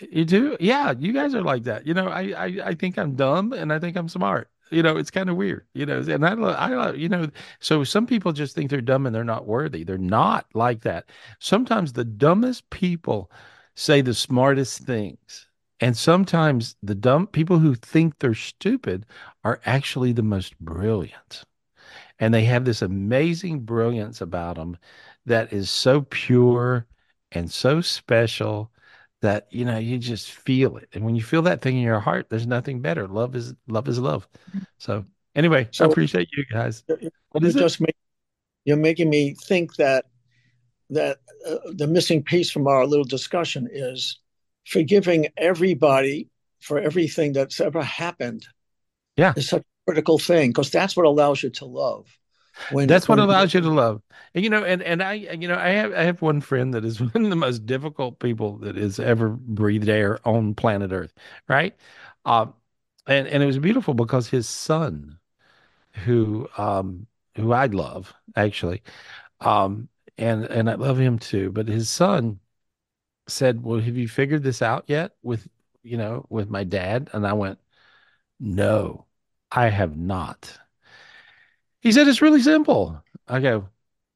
you do. Yeah. You guys are like that. You know, I think I'm dumb and I think I'm smart. You know, it's kind of weird, you know, and I love, you know, so some people just think they're dumb and they're not worthy. They're not like that. Sometimes the dumbest people say the smartest things. And sometimes the dumb people who think they're stupid are actually the most brilliant. And they have this amazing brilliance about them that is so pure and so special that, you know, you just feel it. And when you feel that thing in your heart, there's nothing better. Love is love. So anyway, I appreciate you guys. You're making me think that the missing piece from our little discussion is forgiving everybody for everything that's ever happened. Yeah. It's such a critical thing because that's what allows you to love. That's what allows you to love, and, you know, I have one friend that is one of the most difficult people that has ever breathed air on planet Earth. Right. And it was beautiful because his son, who I love actually, and I love him too, but his son said, well, have you figured this out yet with my dad? And I went, no, I have not. He said, it's really simple. I go,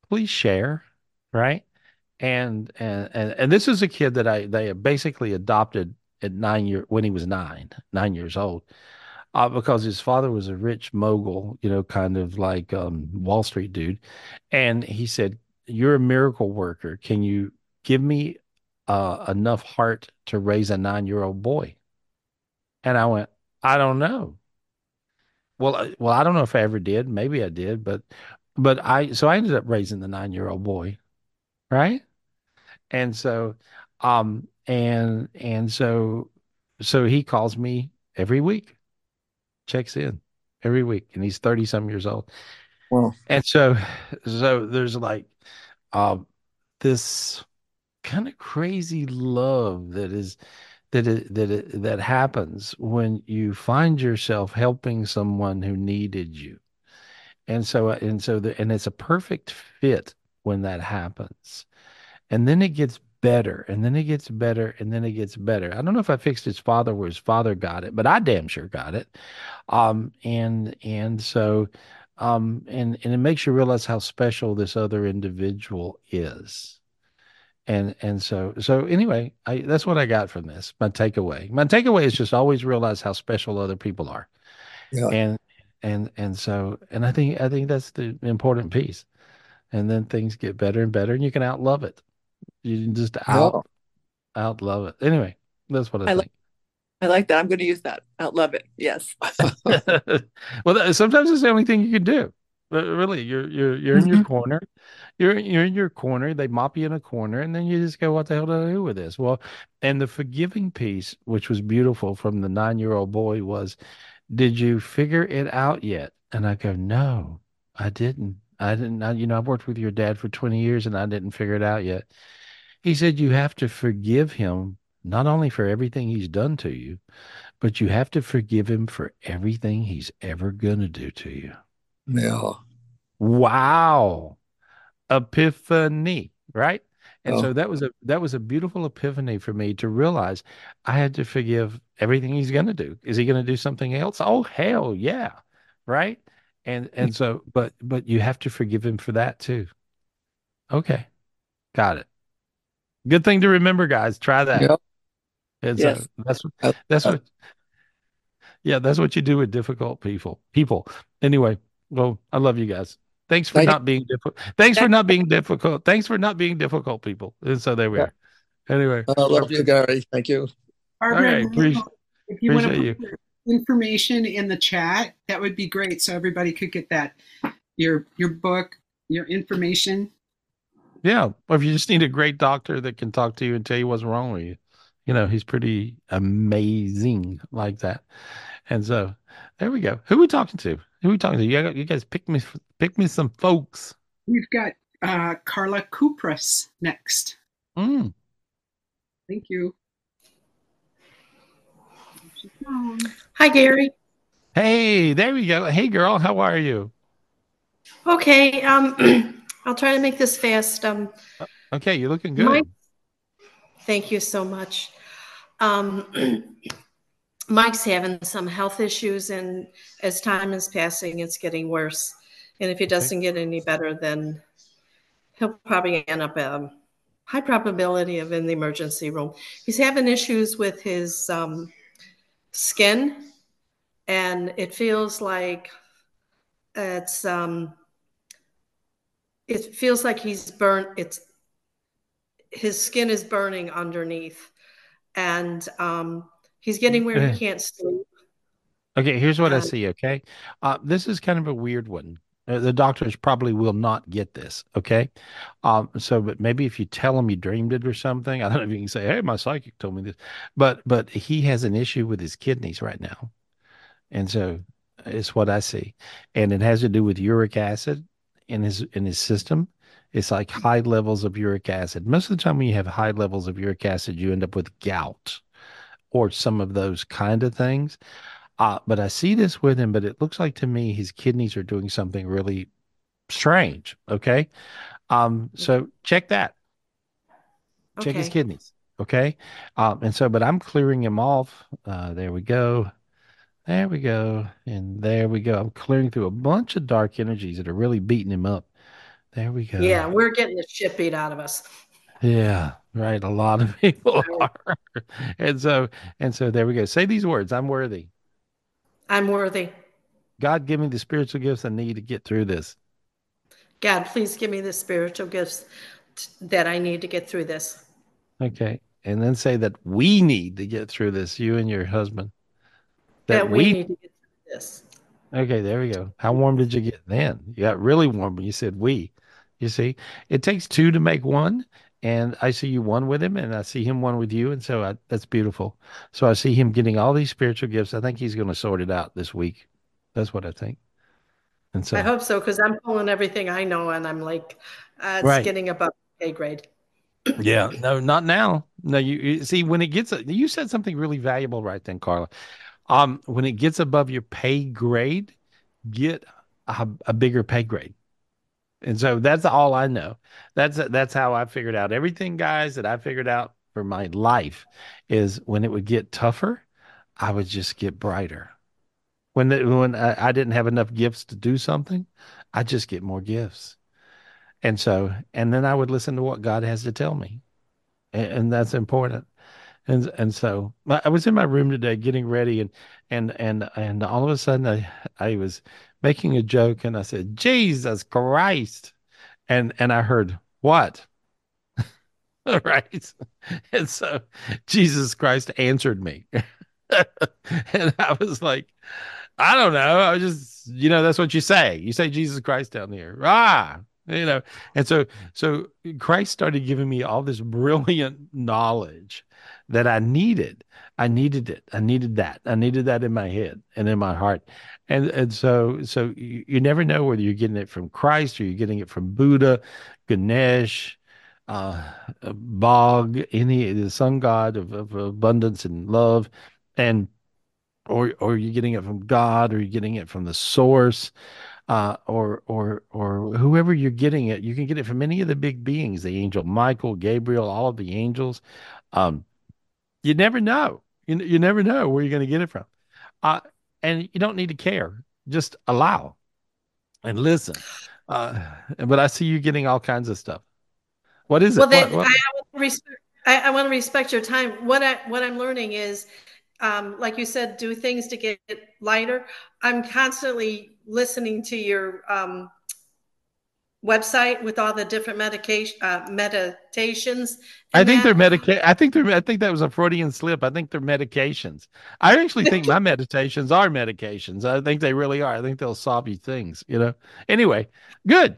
please share. Right. And this is a kid that they basically adopted at 9 years, when he was nine years old, because his father was a rich mogul, you know, kind of like Wall Street dude. And he said, you're a miracle worker. Can you give me enough heart to raise a 9-year-old boy? And I went, I don't know. Well, I don't know if I ever did. Maybe I did, but I ended up raising the 9-year-old boy, right? And so, so he calls me every week, checks in every week, and he's 30 some years old. Wow. And so there's like this kind of crazy love that happens when you find yourself helping someone who needed you. And it's a perfect fit when that happens. And then it gets better, and then it gets better, and then it gets better. I don't know if I fixed his father where his father got it, but I damn sure got it. And it makes you realize how special this other individual is. And so anyway, that's what I got from this. My takeaway is just always realize how special other people are. Yeah. And so I think that's the important piece. And then things get better and better, and you can outlove it. You can just outlove it. Anyway, that's what I think. I like that. I'm going to use that. Outlove it. Yes. Well, sometimes it's the only thing you can do. Really, you're in your corner. You're in your corner. They mop you in a corner, and then you just go, "What the hell do I do with this?" Well, and the forgiving piece, which was beautiful from the 9-year-old boy, was, "Did you figure it out yet?" And I go, "No, I didn't. I worked with your dad for 20 years, and I didn't figure it out yet." He said, "You have to forgive him not only for everything he's done to you, but you have to forgive him for everything he's ever going to do to you." Yeah. Wow. Epiphany, right? And so that was a beautiful epiphany for me to realize I had to forgive everything he's going to do. Is he going to do something else? Oh, hell yeah. Right? And so, but you have to forgive him for that too. Okay. Got it. Good thing to remember, guys. Try that. Yep. And yes. So that's what you do with difficult people. Anyway, well, I love you guys. Thanks for not being difficult people. And so there we are. Anyway, I love you, Gary. Thank you. Barbara, if you want to put information in the chat, that would be great, so everybody could get that. Your book, your information. Yeah, or if you just need a great doctor that can talk to you and tell you what's wrong with you, he's pretty amazing like that. And so, there we go. Who are we talking to? You guys pick me some folks. We've got Carla Kupras next. Mm. Thank you. Hi, Gary. Hey, there we go. Hey, girl, how are you? Okay. I'll try to make this fast. Okay, you're looking good. Thank you so much. Mike's having some health issues, and as time is passing, it's getting worse. And if it doesn't get any better, then he'll probably end up a high probability of in the emergency room. He's having issues with his skin, and it feels like it's... It feels like he's burnt. His skin is burning underneath, and he's getting where he can't sleep. Okay, here's what I see. Okay, this is kind of a weird one. The doctors probably will not get this. Okay, but maybe if you tell them you dreamed it or something, I don't know if you can say, "Hey, my psychic told me this," but he has an issue with his kidneys right now, and so it's what I see, and it has to do with uric acid. In his system, it's like high levels of uric acid. Most of the time when you have high levels of uric acid, you end up with gout or some of those kind of things. But I see this with him, but it looks like to me his kidneys are doing something really strange, okay? So check that. Check his kidneys, okay? But I'm clearing him off. There we go. There we go. And there we go. I'm clearing through a bunch of dark energies that are really beating him up. There we go. Yeah, we're getting the shit beat out of us. Yeah, right. A lot of people are. And so there we go. Say these words. I'm worthy. I'm worthy. God, give me the spiritual gifts I need to get through this. God, please give me the spiritual gifts that I need to get through this. Okay. And then say that we need to get through this, you and your husband. That we need to get through this. Okay, there we go. How warm did you get then? You got really warm when you said we. You see, it takes two to make one. And I see you one with him, and I see him one with you. And so that's beautiful. So I see him getting all these spiritual gifts. I think he's going to sort it out this week. That's what I think. And so I hope so, because I'm pulling everything I know, and I'm like, it's getting above A grade. Yeah, no, not now. No, you see, when it gets, you said something really valuable right then, Carla. When it gets above your pay grade, get a bigger pay grade. And so that's all I know. That's how I figured out everything, guys, that I figured out for my life is when it would get tougher, I would just get brighter. When I didn't have enough gifts to do something, I just get more gifts. And then I would listen to what God has to tell me. And that's important. And so I was in my room today getting ready, and all of a sudden I was making a joke, and I said, "Jesus Christ," and I heard, "What?" Right? And so Jesus Christ answered me, and I was like, I don't know. I just, you know, that's what you say. You say Jesus Christ down there. Ah, you know. And so Christ started giving me all this brilliant knowledge that I needed. I needed it. I needed that. I needed that in my head and in my heart. And so you never know whether you're getting it from Christ or you're getting it from Buddha, Ganesh, Bog, the sun god of abundance and love, and or you're getting it from God, or you're getting it from the source, or whoever you're getting it. You can get it from any of the big beings, the angel Michael, Gabriel, all of the angels. You never know. You never know where you're going to get it from. And you don't need to care. Just allow and listen. But I see you getting all kinds of stuff. What is it? Well, I want to respect your time. What I'm learning is, like you said, do things to get lighter. I'm constantly listening to your website with all the different meditations. I think that was a Freudian slip. I think they're medications. I actually think my meditations are medications. I think they really are. I think they'll solve you things, you know. Anyway, good.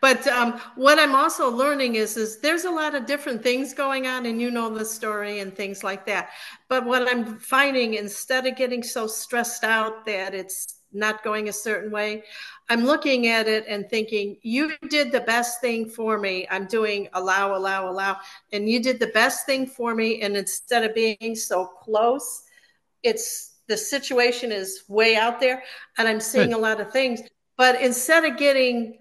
But what I'm also learning is there's a lot of different things going on, and you know the story and things like that. But what I'm finding, instead of getting so stressed out that it's not going a certain way, I'm looking at it and thinking, you did the best thing for me. I'm doing allow. And you did the best thing for me. And instead of being so close, the situation is way out there. And I'm seeing a lot of things. But instead of getting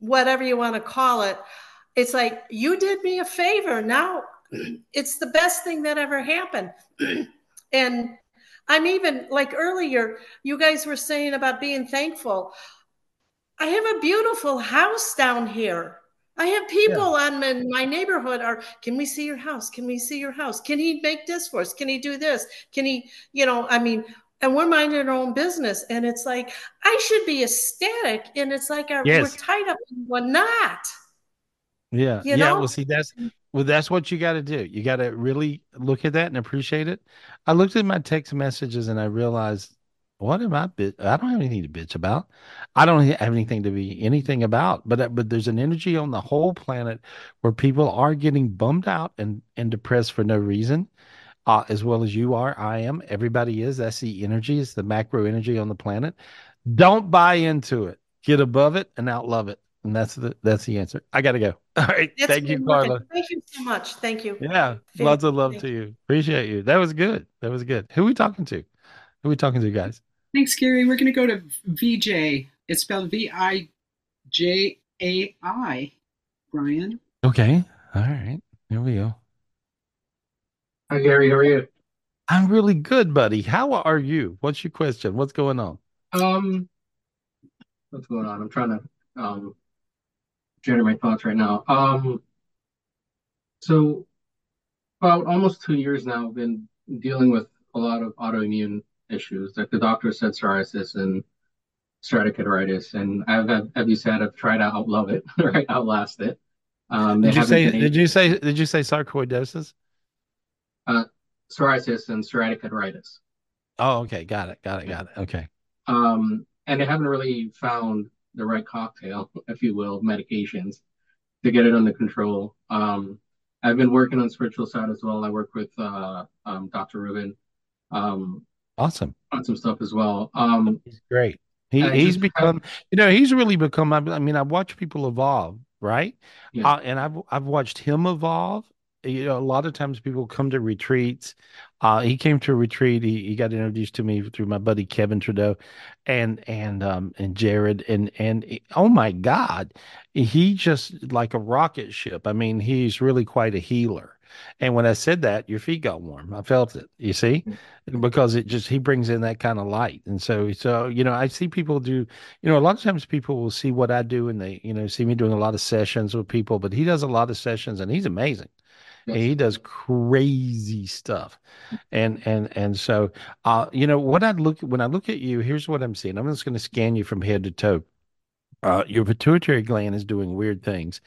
whatever you want to call it, it's like, you did me a favor. Now it's the best thing that ever happened. And I'm even, like earlier, you guys were saying about being thankful. I have a beautiful house down here. I have people in my neighborhood are, can we see your house? Can we see your house? Can he make this for us? Can he do this? Can he, you know, I mean, and we're minding our own business. And it's like, I should be ecstatic. And it's like, we're tied up and we're not. Yeah. You know? Well, see, that's what you got to do. You got to really look at that and appreciate it. I looked at my text messages and I realized, I don't have anything to bitch about. I don't have anything to be anything about. But there's an energy on the whole planet where people are getting bummed out and depressed for no reason. As well as you are, I am, everybody is. That's the energy. It's the macro energy on the planet. Don't buy into it. Get above it and outlove it. And that's the answer. I got to go. All right. Thank you, Carla. Thank you so much. Thank you. Yeah. Lots of love to you. Appreciate you. That was good. Who are we talking to? Guys? Thanks, Gary. We're going to go to VJ. It's spelled Vijai, Brian. Okay. All right. Here we go. Hi, Gary. How are you? I'm really good, buddy. How are you? What's your question? What's going on? What's going on? I'm trying to generate my thoughts right now. So about almost 2 years now, I've been dealing with a lot of autoimmune issues. Like the doctor said, psoriasis and keratitis, and I've had I've tried to outlove it, right? Outlast it. Did you say sarcoidosis? Psoriasis and keratitis. Oh, okay. Got it. Okay. And they haven't really found the right cocktail, if you will, of medications to get it under control. I've been working on the spiritual side as well. I work with Dr. Rubin. Awesome. On some stuff as well. He's great. He's really become, I mean, I watch people evolve, right? Yeah. And I've watched him evolve. You know, a lot of times people come to retreats. He came to a retreat. He got introduced to me through my buddy Kevin Trudeau, and Jared. And oh my God, he just like a rocket ship. I mean, he's really quite a healer. And when I said that, your feet got warm. I felt it, you see, because he brings in that kind of light. And so, you know, I see people do, you know, a lot of times people will see what I do and they, you know, see me doing a lot of sessions with people, but he does a lot of sessions and he's amazing. Yes. And he does crazy stuff. And so, you know, when I look at you, here's what I'm seeing. I'm just going to scan you from head to toe. Your pituitary gland is doing weird things.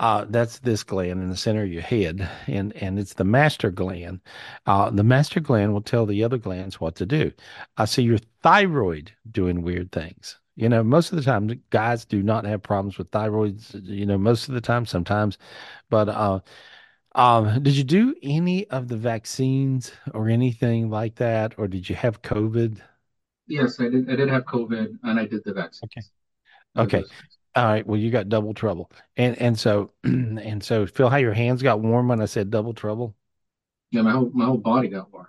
That's this gland in the center of your head, and it's the master gland. The master gland will tell the other glands what to do. I see your thyroid doing weird things. You know, most of the time, guys do not have problems with thyroids, you know, most of the time, sometimes. But did you do any of the vaccines or anything like that? Or did you have COVID? Yes, I did have COVID, and I did the vaccines. Okay. All right. Well, you got double trouble. And so feel how your hands got warm when I said double trouble? Yeah, my whole body got warm.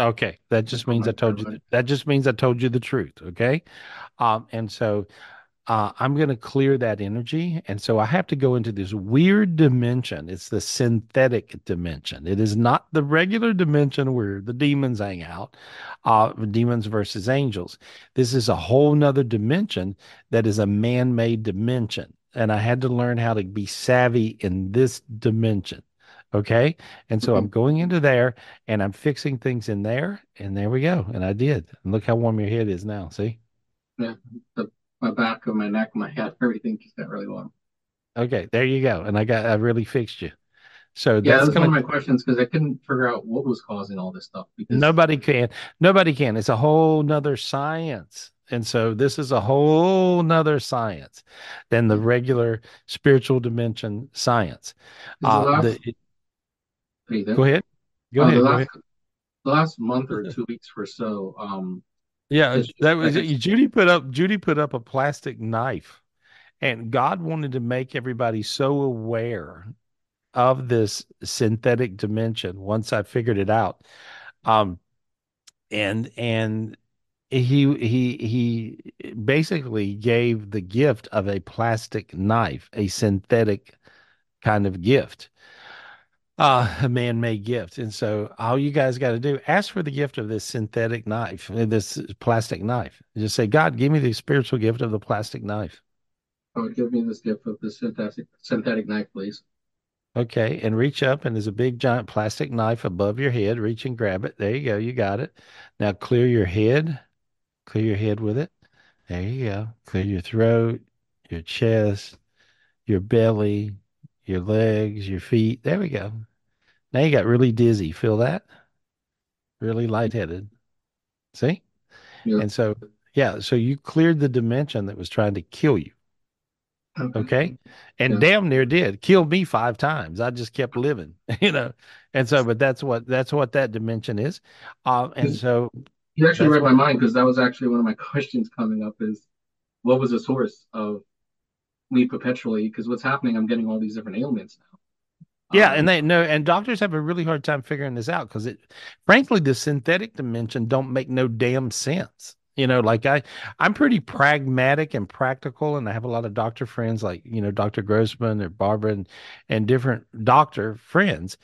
Okay. That just means I told you the truth. Okay. And so I'm going to clear that energy. And so I have to go into this weird dimension. It's the synthetic dimension. It is not the regular dimension where the demons hang out, demons versus angels. This is a whole nother dimension that is a man-made dimension. And I had to learn how to be savvy in this dimension. Okay. And so I'm going into there and I'm fixing things in there. And there we go. And I did. And look how warm your head is now. See? Yeah. My back, my neck, my head, everything just got really warm. Okay. There you go. And I really fixed you. So yeah, that's one of my questions, because I couldn't figure out what was causing all this stuff. Because Nobody can. It's a whole nother science. And so this is a whole nother science than the regular spiritual dimension science. Go ahead. The last month or 2 weeks or so. Yeah, that was it. Judy put up a plastic knife, and God wanted to make everybody so aware of this synthetic dimension. Once I figured it out, and he basically gave the gift of a plastic knife, a synthetic kind of gift. A man-made gift. And so all you guys got to do, ask for the gift of this synthetic knife, this plastic knife. Just say, God, give me the spiritual gift of the plastic knife. Oh, give me this gift of the synthetic knife, please. Okay. And reach up, and there's a big giant plastic knife above your head. Reach and grab it. There you go. You got it. Now clear your head. Clear your head with it. There you go. Clear your throat, your chest, your belly, your legs, your feet. There we go. Now you got really dizzy. Feel that? Really lightheaded. See? Yeah. And so, yeah, so you cleared the dimension that was trying to kill you. Okay? And damn near did. Killed me 5 times. I just kept living, you know? And so, but that's what that dimension is. And so. You actually read my mind, because that was actually one of my questions coming up is, what was the source of me perpetually? Because what's happening, I'm getting all these different ailments now. Yeah, and they know, and doctors have a really hard time figuring this out, because it, frankly, the synthetic dimension don't make no damn sense. You know, like I'm pretty pragmatic and practical, and I have a lot of doctor friends, like, you know, Dr. Grossman or Barbara and different doctor friends.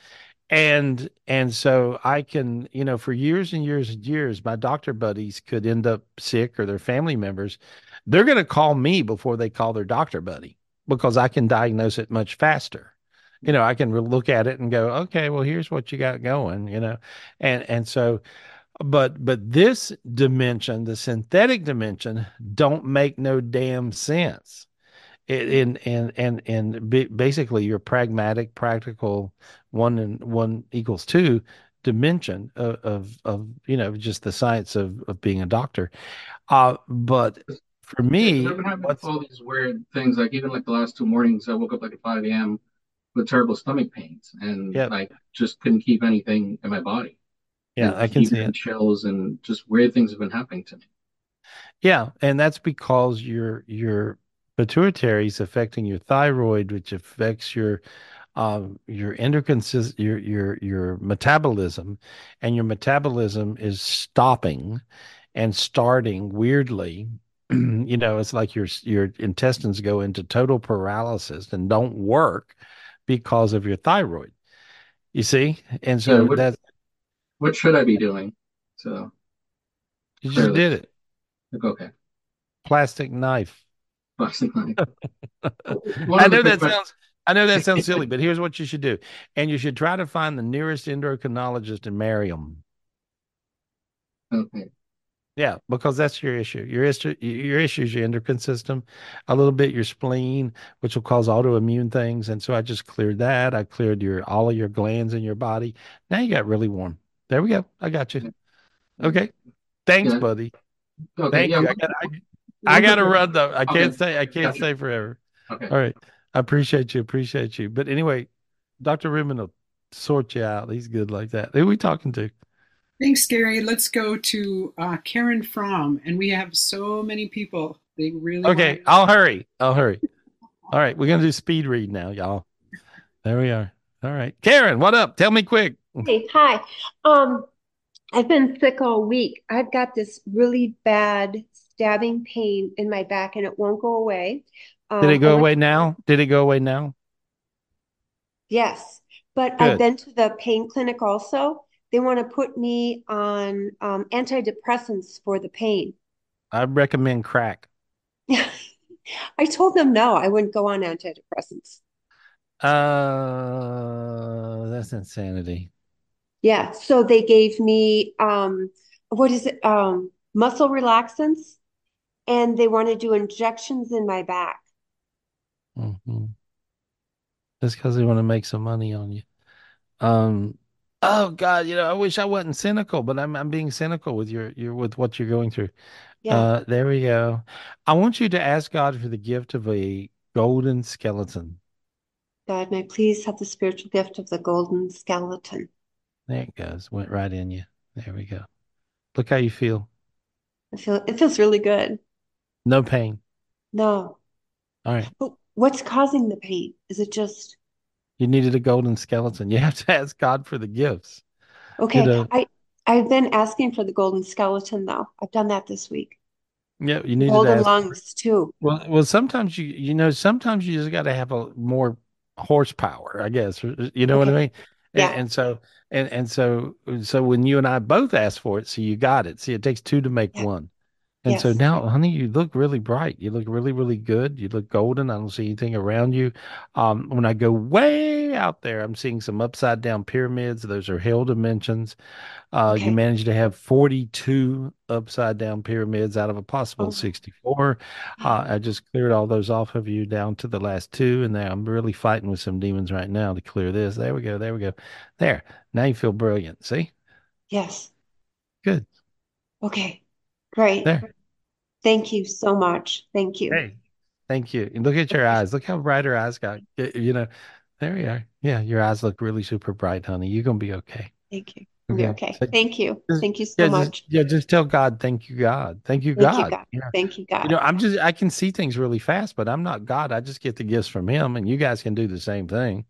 And so I can, you know, for years and years and years, my doctor buddies could end up sick, or their family members. They're going to call me before they call their doctor buddy, because I can diagnose it much faster. You know, I can look at it and go, okay, well, here's what you got going, you know? And so, but this dimension, the synthetic dimension, don't make no damn sense. And basically your pragmatic, practical, 1 and 1 equals 2 dimension of you know, just the science of being a doctor. But for me, I've been having all these weird things, like even like the last 2 mornings, I woke up like at 5 a.m. with terrible stomach pains, and I just couldn't keep anything in my body. Yeah, I can see it. Chills and just weird things have been happening to me. Yeah, and that's because you're pituitary is affecting your thyroid, which affects your endocrine system, your metabolism, and your metabolism is stopping and starting weirdly. You know, it's like your intestines go into total paralysis and don't work because of your thyroid. You see, and so that's what should I be doing? So you just did it. Okay, plastic knife. I know that sounds silly, but here's what you should do. And you should try to find the nearest endocrinologist and marry them. Okay. Yeah, because that's your issue. Your issue is your endocrine system, a little bit your spleen, which will cause autoimmune things. And so I just cleared that. I cleared all of your glands in your body. Now you got really warm. There we go. I got you. Okay. Thanks, buddy. Okay, Thank you. I gotta run though. I can't stay forever. Okay. All right. I appreciate you. But anyway, Dr. Rubin will sort you out. He's good like that. Who are we talking to? Thanks, Gary. Let's go to Karen Fromm. And we have so many people. They really okay. I'll hurry. All right. We're going to do speed read now, y'all. There we are. All right. Karen, what up? Tell me quick. Hey, hi. I've been sick all week. I've got this really bad stabbing pain in my back and it won't go away. Did it go away now? Yes. But good. I've been to the pain clinic also. They want to put me on antidepressants for the pain. I recommend crack. I told them no, I wouldn't go on antidepressants. That's insanity. Yeah, so they gave me, muscle relaxants, and they want to do injections in my back. Mm-hmm. That's because they want to make some money on you. Oh God, I wish I wasn't cynical, but I'm being cynical with with what you're going through. Yeah. There we go. I want you to ask God for the gift of a golden skeleton. God, may I please have the spiritual gift of the golden skeleton. There it goes. Went right in you. There we go. Look how you feel. It feels really good. No pain. No. All right. But what's causing the pain? Is it just you needed a golden skeleton? You have to ask God for the gifts. Okay. I've been asking for the golden skeleton, though. I've done that this week. Yeah, you need golden lungs, too. Well, sometimes, sometimes you just got to have a more horsepower, I guess. You know what I mean? Yeah. And so when you and I both asked for it, so you got it. See, it takes two to make one. And so now, honey, you look really bright. You look really, really good. You look golden. I don't see anything around you. When I go way out there, I'm seeing some upside down pyramids. Those are hell dimensions. You managed to have 42 upside down pyramids out of a possible 64. I just cleared all those off of you down to the last two. And now I'm really fighting with some demons right now to clear this. There we go. There. Now you feel brilliant. See? Yes. Good. Okay. Great. There. Thank you so much. Thank you. Hey, thank you. And look at your eyes. Look how bright her eyes got. There you are. Yeah, your eyes look really super bright, honey. You're going to be okay. Thank you. Okay. So thank you. Thank you so much. Just tell God, thank you, God. Thank you, God. Thank you, God. I can see things really fast, but I'm not God. I just get the gifts from him, and you guys can do the same thing.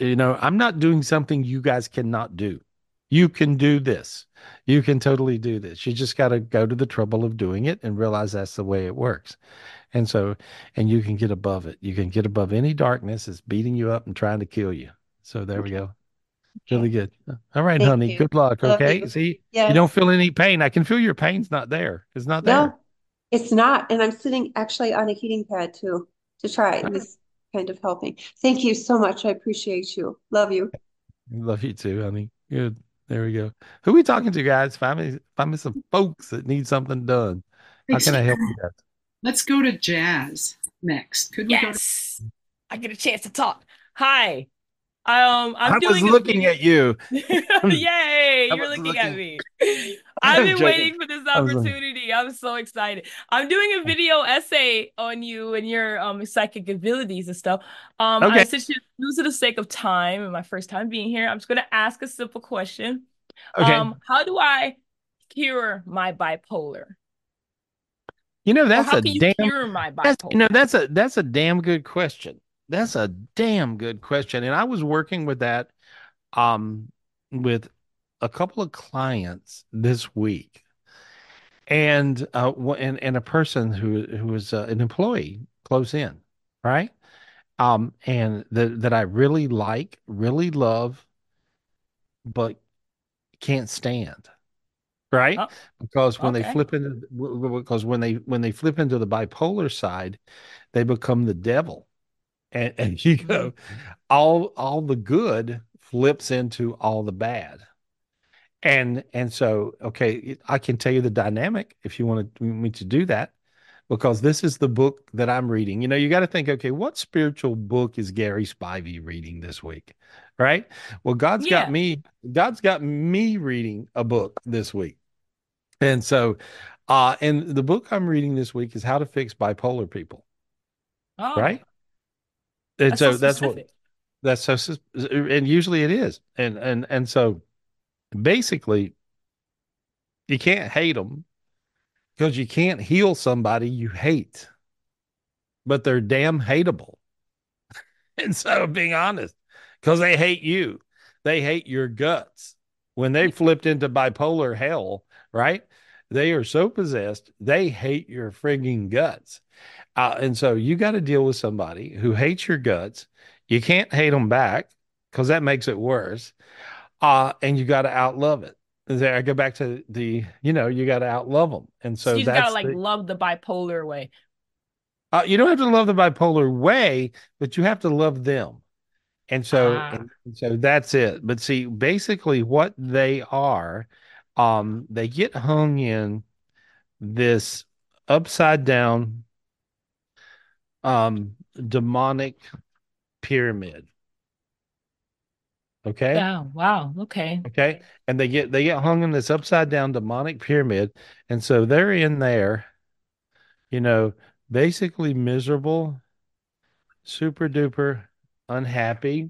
I'm not doing something you guys cannot do. You can do this. You can totally do this. You just got to go to the trouble of doing it and realize that's the way it works. And you can get above it. You can get above any darkness that's beating you up and trying to kill you. So there we go. Really good. All right, honey. Good luck. Okay. See, you don't feel any pain. I can feel your pain's not there. It's not there. No, it's not. And I'm sitting actually on a heating pad too to try it. And it's kind of helping. Thank you so much. I appreciate you. Love you. Love you too, honey. Good. There we go. Who are we talking to, guys? Find me some folks that need something done. How can I help you guys? Let's go to Jazz next. Yes. I get a chance to talk. Hi. I was looking at you. Yay. You're looking at me. I've been waiting for this opportunity. I'm so excited. I'm doing a video essay on you and your psychic abilities and stuff. I since you're new to the sake of time and my first time being here, I'm just going to ask a simple question. Okay. How do I cure my bipolar? That's a damn good question. That's a damn good question. And I was working with that with a couple of clients this week and a person who was an employee close in, right? And that I really like, really love, but can't stand. Right? Oh, because when they flip into the bipolar side, they become the devil. And you go, all the good flips into all the bad. And so, okay, I can tell you the dynamic if you want me to do that, because this is the book that I'm reading. You know, you got to think, okay, what spiritual book is Gary Spivey reading this week, right? Well, God's got me reading a book this week. And so, and the book I'm reading this week is How to Fix Bipolar People. Oh, right. And that's so and usually it is. And so basically you can't hate them, because you can't heal somebody you hate, but they're damn hateable. And so, being honest, because they hate you, they hate your guts. When they flipped into bipolar hell, right? They are so possessed, they hate your frigging guts. And so you got to deal with somebody who hates your guts. You can't hate them back, because that makes it worse. And you got to outlove it. There, I go back to the, you know, you got to outlove them. And so you got to love the bipolar way. You don't have to love the bipolar way, but you have to love them. And so, and so that's it. But see, basically what they are, they get hung in this upside down demonic pyramid. Okay. Yeah. Wow. Okay. Okay. And they get hung in this upside down demonic pyramid. And so they're in there, you know, basically miserable, super duper unhappy,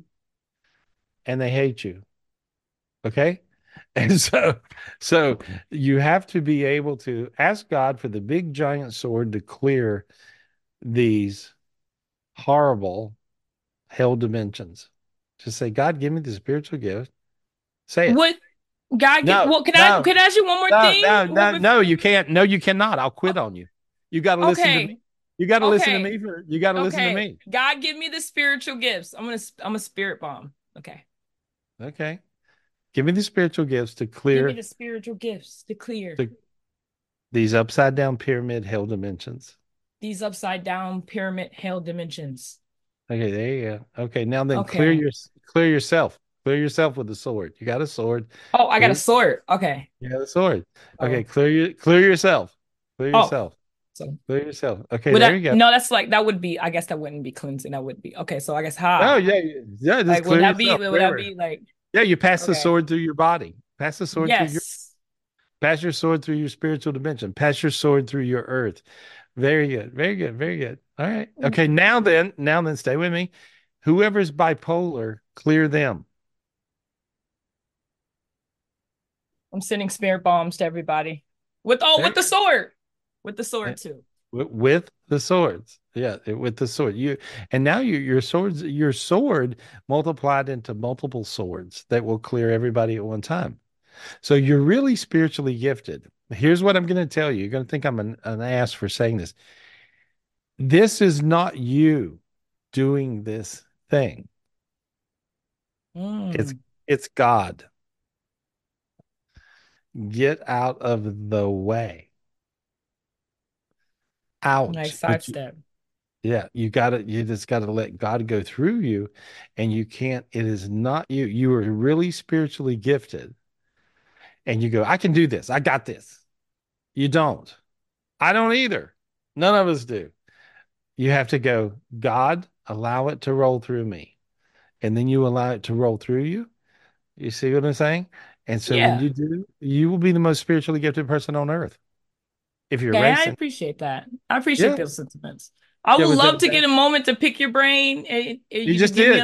and they hate you. Okay. And so you have to be able to ask God for the big giant sword to clear these horrible hell dimensions. Just say, God, give me the spiritual gift. Say it. What? God, can I ask you one more thing? No, you can't. No, you cannot. I'll quit on you. You got to listen to me. You got to listen to me. You got to listen to me. God, give me the spiritual gifts. I'm a spirit bomb. Okay. Okay. Give me the spiritual gifts to clear. Give me the spiritual gifts to clear. These upside down pyramid hell dimensions. These upside down pyramid hell dimensions. Okay, there you go. Okay, now then clear yourself. Clear yourself with the sword. You got a sword. Oh, I got a sword. Okay. You got a sword. Okay, clear yourself. Clear yourself. So clear yourself. Okay, there you go. No, that's like that wouldn't be cleansing. That would be okay. So I guess how? Oh yeah. Just like, would that be like? Yeah, you pass the sword through your body. Pass the sword through your. Pass your sword through your spiritual dimension. Pass your sword through your earth. Very good. Very good. Very good. All right. Okay. Now then, stay with me. Whoever's bipolar, clear them. I'm sending spirit bombs to everybody with the sword too. With the swords. Yeah. With the sword. Now your sword multiplied into multiple swords that will clear everybody at one time. So you're really spiritually gifted. Here's what I'm going to tell you. You're going to think I'm an ass for saying this. This is not you doing this thing. It's God. Get out of the way. Ouch. Nice sidestep. Yeah, you just got to let God go through you, and you can't. It is not you. You are really spiritually gifted. And you go, I can do this. I got this. You don't. I don't either. None of us do. You have to go, God, allow it to roll through me. And then you allow it to roll through you. You see what I'm saying? And so when you do, you will be the most spiritually gifted person on earth. If you're racing. I appreciate that. I appreciate those sentiments. I would love to get a moment to pick your brain. You just did. Do you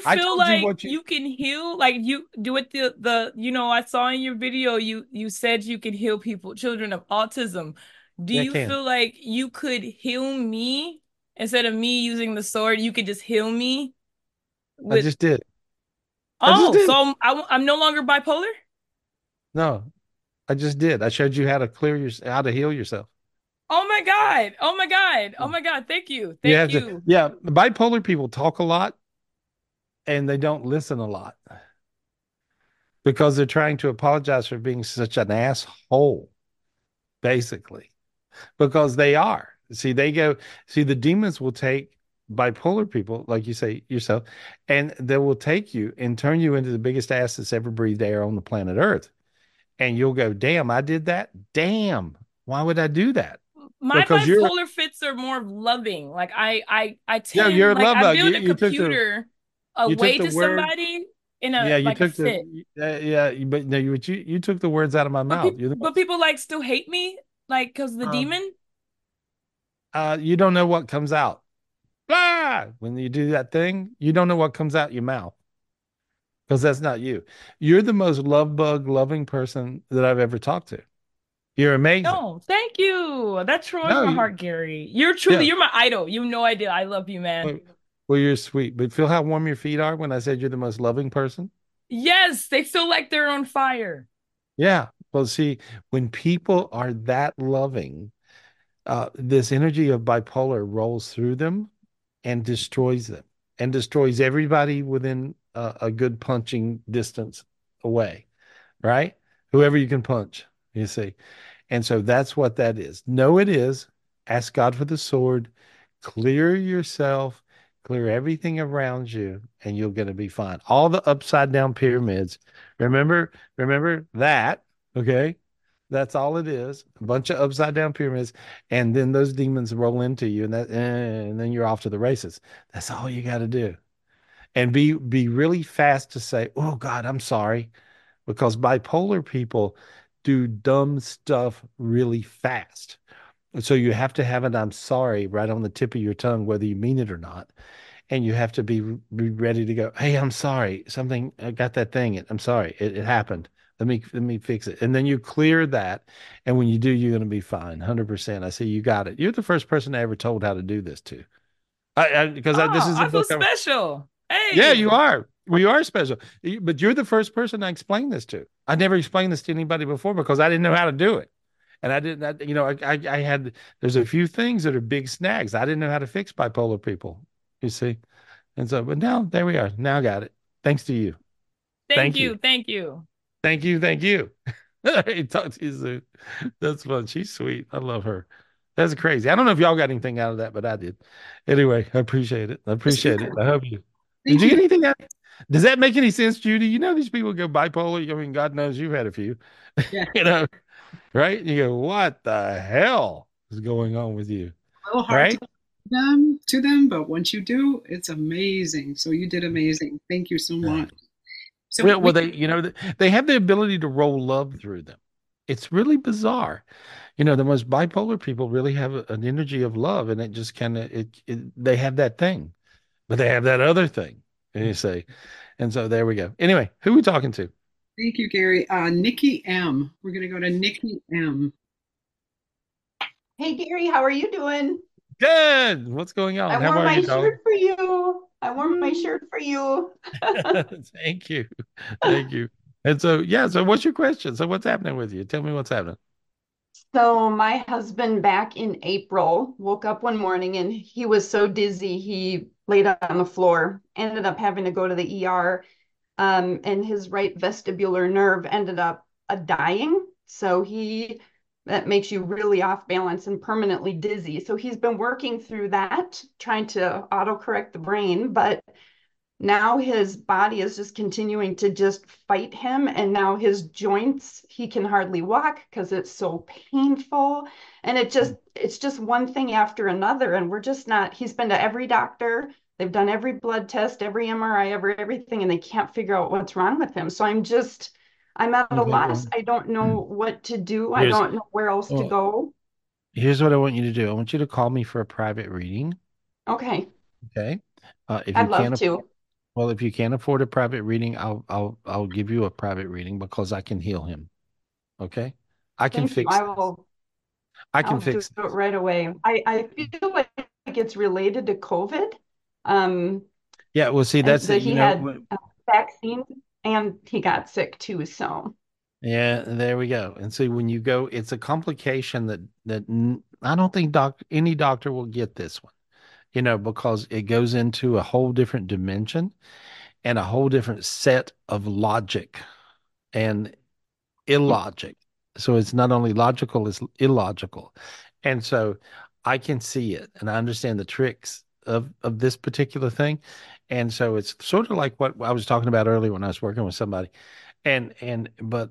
feel like you can heal? Like you do it I saw in your video, you said you could heal people, children of autism. Do you feel like you could heal me instead of me using the sword? You could just heal me. I just did. So I'm no longer bipolar? No, I just did. I showed you how to how to heal yourself. Oh my God. Thank you. Bipolar people talk a lot. And they don't listen a lot because they're trying to apologize for being such an asshole, basically, because they are. See, the demons will take bipolar people, like you say yourself, and they will take you and turn you into the biggest ass that's ever breathed air on the planet Earth. And you'll go, damn, I did that. Damn, why would I do that? My bipolar fits are more loving. Like I tend, yeah, you're like, love I build you, a computer the, away to word, somebody in a, yeah, you like took a fit. Yeah, but no, you took the words out of my mouth. But people like still hate me, like because the demon. You don't know what comes out. Blah! When you do that thing, you don't know what comes out your mouth. Because that's not you. You're the most love bug loving person that I've ever talked to. You're amazing. No, thank you. That truly no, my heart, Gary. You're truly, yeah. You're my idol. You have no idea. I love you, man. Well, you're sweet. But feel how warm your feet are when I said you're the most loving person? Yes, they feel like they're on fire. Yeah. Well, see, when people are that loving, this energy of bipolar rolls through them and destroys everybody within a good punching distance away, right? Whoever you can punch, you see. And so that's what that is. Know it is. Ask God for the sword. Clear yourself. Clear everything around you, and you're going to be fine. All the upside down pyramids. Remember that, okay? That's all it is. A bunch of upside down pyramids, and then those demons roll into you, and then you're off to the races. That's all you got to do. And be really fast to say, oh, God, I'm sorry. Because bipolar people do dumb stuff really fast. So you have to have an I'm sorry right on the tip of your tongue, whether you mean it or not. And you have to be ready to go, hey, I'm sorry. Something, I got that thing. I'm sorry. It happened. Let me fix it. And then you clear that. And when you do, you're going to be fine. 100%. I say, you got it. You're the first person I ever told how to do this to. This is I feel special. Hey. Yeah, you are. We are special. But you're the first person I explained this to. I never explained this to anybody before because I didn't know how to do it. And I didn't, you know, I had, there's a few things that are big snags. I didn't know how to fix bipolar people, you see. And so, but now there we are. Now I got it. Thanks to you. Thank you. Hey, talk to you soon. That's fun. She's sweet. I love her. That's crazy. I don't know if y'all got anything out of that, but I did. Anyway, I appreciate it. I hope you. Did you get anything out? Does that make any sense, Judy? You know, these people go bipolar. I mean, God knows you've had a few, yeah. You know, right? And you go, what the hell is going on with you? A little hard to them, but once you do, it's amazing. So you did amazing. Thank you so much. So they have the ability to roll love through them. It's really bizarre. You know, the most bipolar people really have an energy of love, and it just kind of, they have that thing. But they have that other thing, and you say, and so there we go. Anyway, who are we talking to? Thank you, Gary. Nikki M. We're going to go to Nikki M. Hey, Gary, how are you doing? Good. What's going on? I wore my shirt for you. Thank you. And so, yeah, so what's your question? So what's happening with you? Tell me what's happening. So my husband back in April woke up one morning and he was so dizzy. He laid on the floor, ended up having to go to the ER, and his right vestibular nerve ended up dying. So that makes you really off balance and permanently dizzy. So he's been working through that, trying to autocorrect the brain, but now his body is just continuing to just fight him. And now his joints, he can hardly walk because it's so painful. And it's just one thing after another. And he's been to every doctor. They've done every blood test, every MRI, everything, and they can't figure out what's wrong with him. So I'm at a loss. I don't know what to do. I don't know where else to go. Here's what I want you to do. I want you to call me for a private reading. Okay. I'd love to. Well, if you can't afford a private reading, I'll give you a private reading because I can heal him. Okay, I can fix. I'll do it right away. I feel like it's related to COVID. Yeah, well, see, that's so he had vaccines and he got sick too. So yeah, there we go. And see, when you go, it's a complication that I don't think any doctor will get this one. You know, because it goes into a whole different dimension and a whole different set of logic and illogic. So it's not only logical, it's illogical. And so I can see it and I understand the tricks of this particular thing. And so it's sort of like what I was talking about earlier when I was working with somebody, but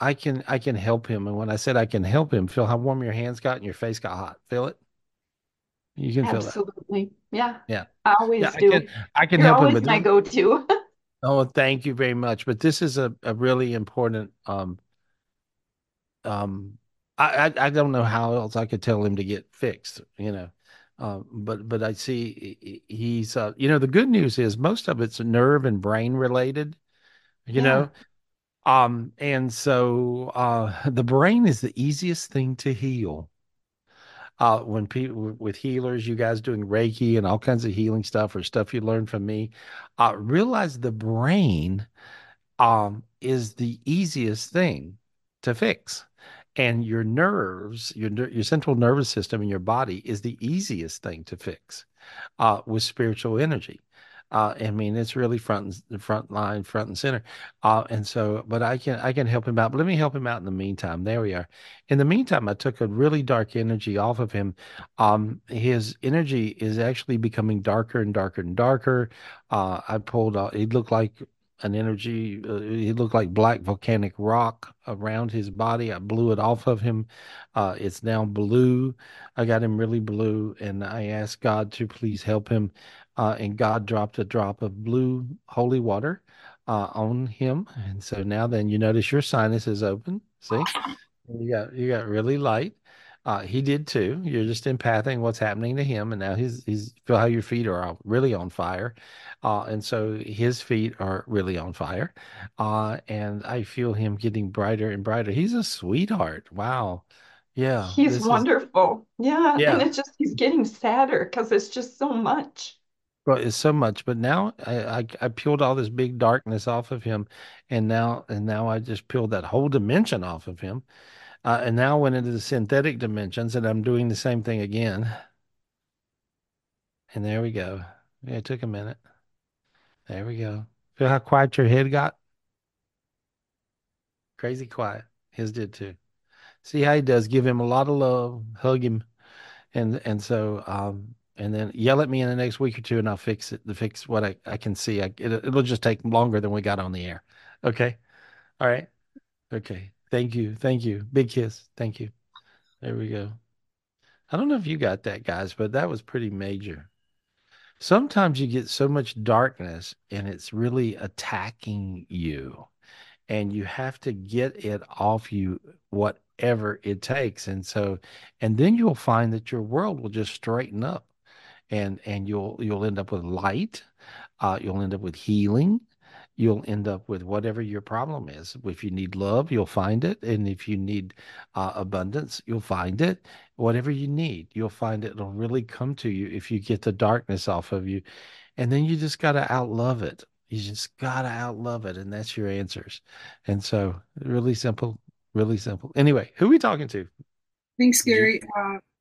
I can help him. And when I said I can help him, feel how warm your hands got and your face got hot. Feel it. You can feel that. Absolutely. Yeah. Yeah. I always do. I can help him. You're always my go-to. Oh, thank you very much. But this is a really important, I don't know how else I could tell him to get fixed, you know, but I see he's, you know, the good news is most of it's nerve and brain related, you know, and so the brain is the easiest thing to heal. When people with healers, you guys doing Reiki and all kinds of healing stuff or stuff you learned from me, realize the brain is the easiest thing to fix. And your nerves, your central nervous system in your body is the easiest thing to fix with spiritual energy. I mean, it's really front and center. And so, but I can help him out. But let me help him out in the meantime. There we are. In the meantime, I took a really dark energy off of him. His energy is actually becoming darker and darker and darker. I pulled out, it looked like an energy, it looked like black volcanic rock around his body. I blew it off of him. It's now blue. I got him really blue, and I asked God to please help him. And God dropped a drop of blue holy water on him. And so now then you notice your sinus is open. See, you got really light. He did too. You're just empathing what's happening to him. And now he's feel how your feet are really on fire. And so his feet are really on fire. And I feel him getting brighter and brighter. He's a sweetheart. Wow. Yeah. He's wonderful. Yeah. And it's just, he's getting sadder because it's just so much. Well, it's so much, but now I peeled all this big darkness off of him, and now I just peeled that whole dimension off of him, and now went into the synthetic dimensions, and I'm doing the same thing again. And there we go. Yeah, it took a minute. There we go. Feel how quiet your head got? Crazy quiet. His did too. See how he does. Give him a lot of love. Hug him, and so. And then yell at me in the next week or two, and I'll fix it. Fix what I can see. It'll just take longer than we got on the air. Okay. All right. Okay. Thank you. Thank you. Big kiss. Thank you. There we go. I don't know if you got that, guys, but that was pretty major. Sometimes you get so much darkness, and it's really attacking you, and you have to get it off you, whatever it takes. And then you'll find that your world will just straighten up. And you'll end up with light, you'll end up with healing, you'll end up with whatever your problem is. If you need love, you'll find it, and if you need abundance, you'll find it. Whatever you need, you'll find it. It'll really come to you if you get the darkness off of you, and then you just gotta outlove it. You just gotta outlove it, and that's your answers. And so, really simple, really simple. Anyway, who are we talking to? Thanks, Gary.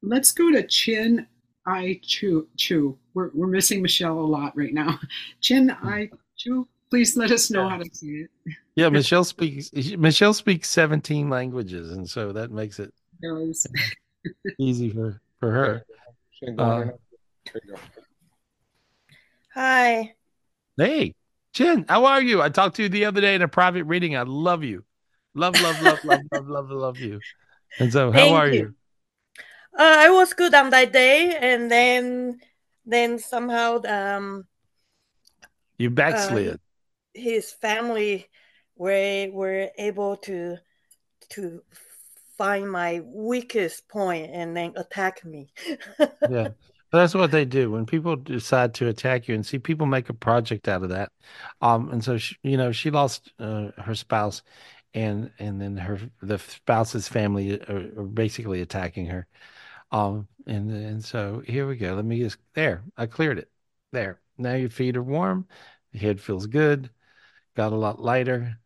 Let's go to Chin. We're missing Michelle a lot right now. Chin I Chu, please let us know how to say it. Yeah, Michelle speaks 17 languages, and so that makes it easy for her. Hi. Hey, Chin, how are you? I talked to you the other day in a private reading. I love you. Love, love you. And so how are you? I was good on that day, and then somehow you backslid. His family were able to find my weakest point and then attack me. Yeah, but that's what they do when people decide to attack you. And see, people make a project out of that. And so she lost her spouse, and then the spouse's family are basically attacking her. And so here we go. Let me just, there, I cleared it. There. Now your feet are warm. Your head feels good. Got a lot lighter.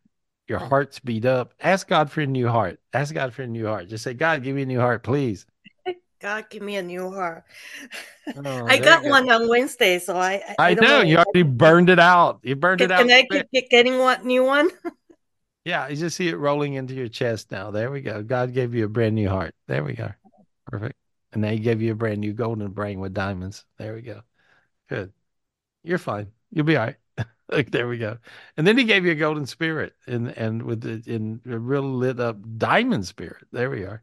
Your heart's beat up. Ask God for a new heart. Ask God for a new heart. Just say, God, give me a new heart, please. God, give me a new heart. Oh, I got one on Wednesday, so I don't know. You already burned it out. You burned it out. Can I keep getting one new one? Yeah, you just see it rolling into your chest now. There we go. God gave you a brand new heart. There we go. Perfect. And they gave you a brand new golden brain with diamonds. There we go. Good. You're fine. You'll be all right. Like, there we go. And then he gave you a golden spirit and with the, in a real lit up diamond spirit. There we are.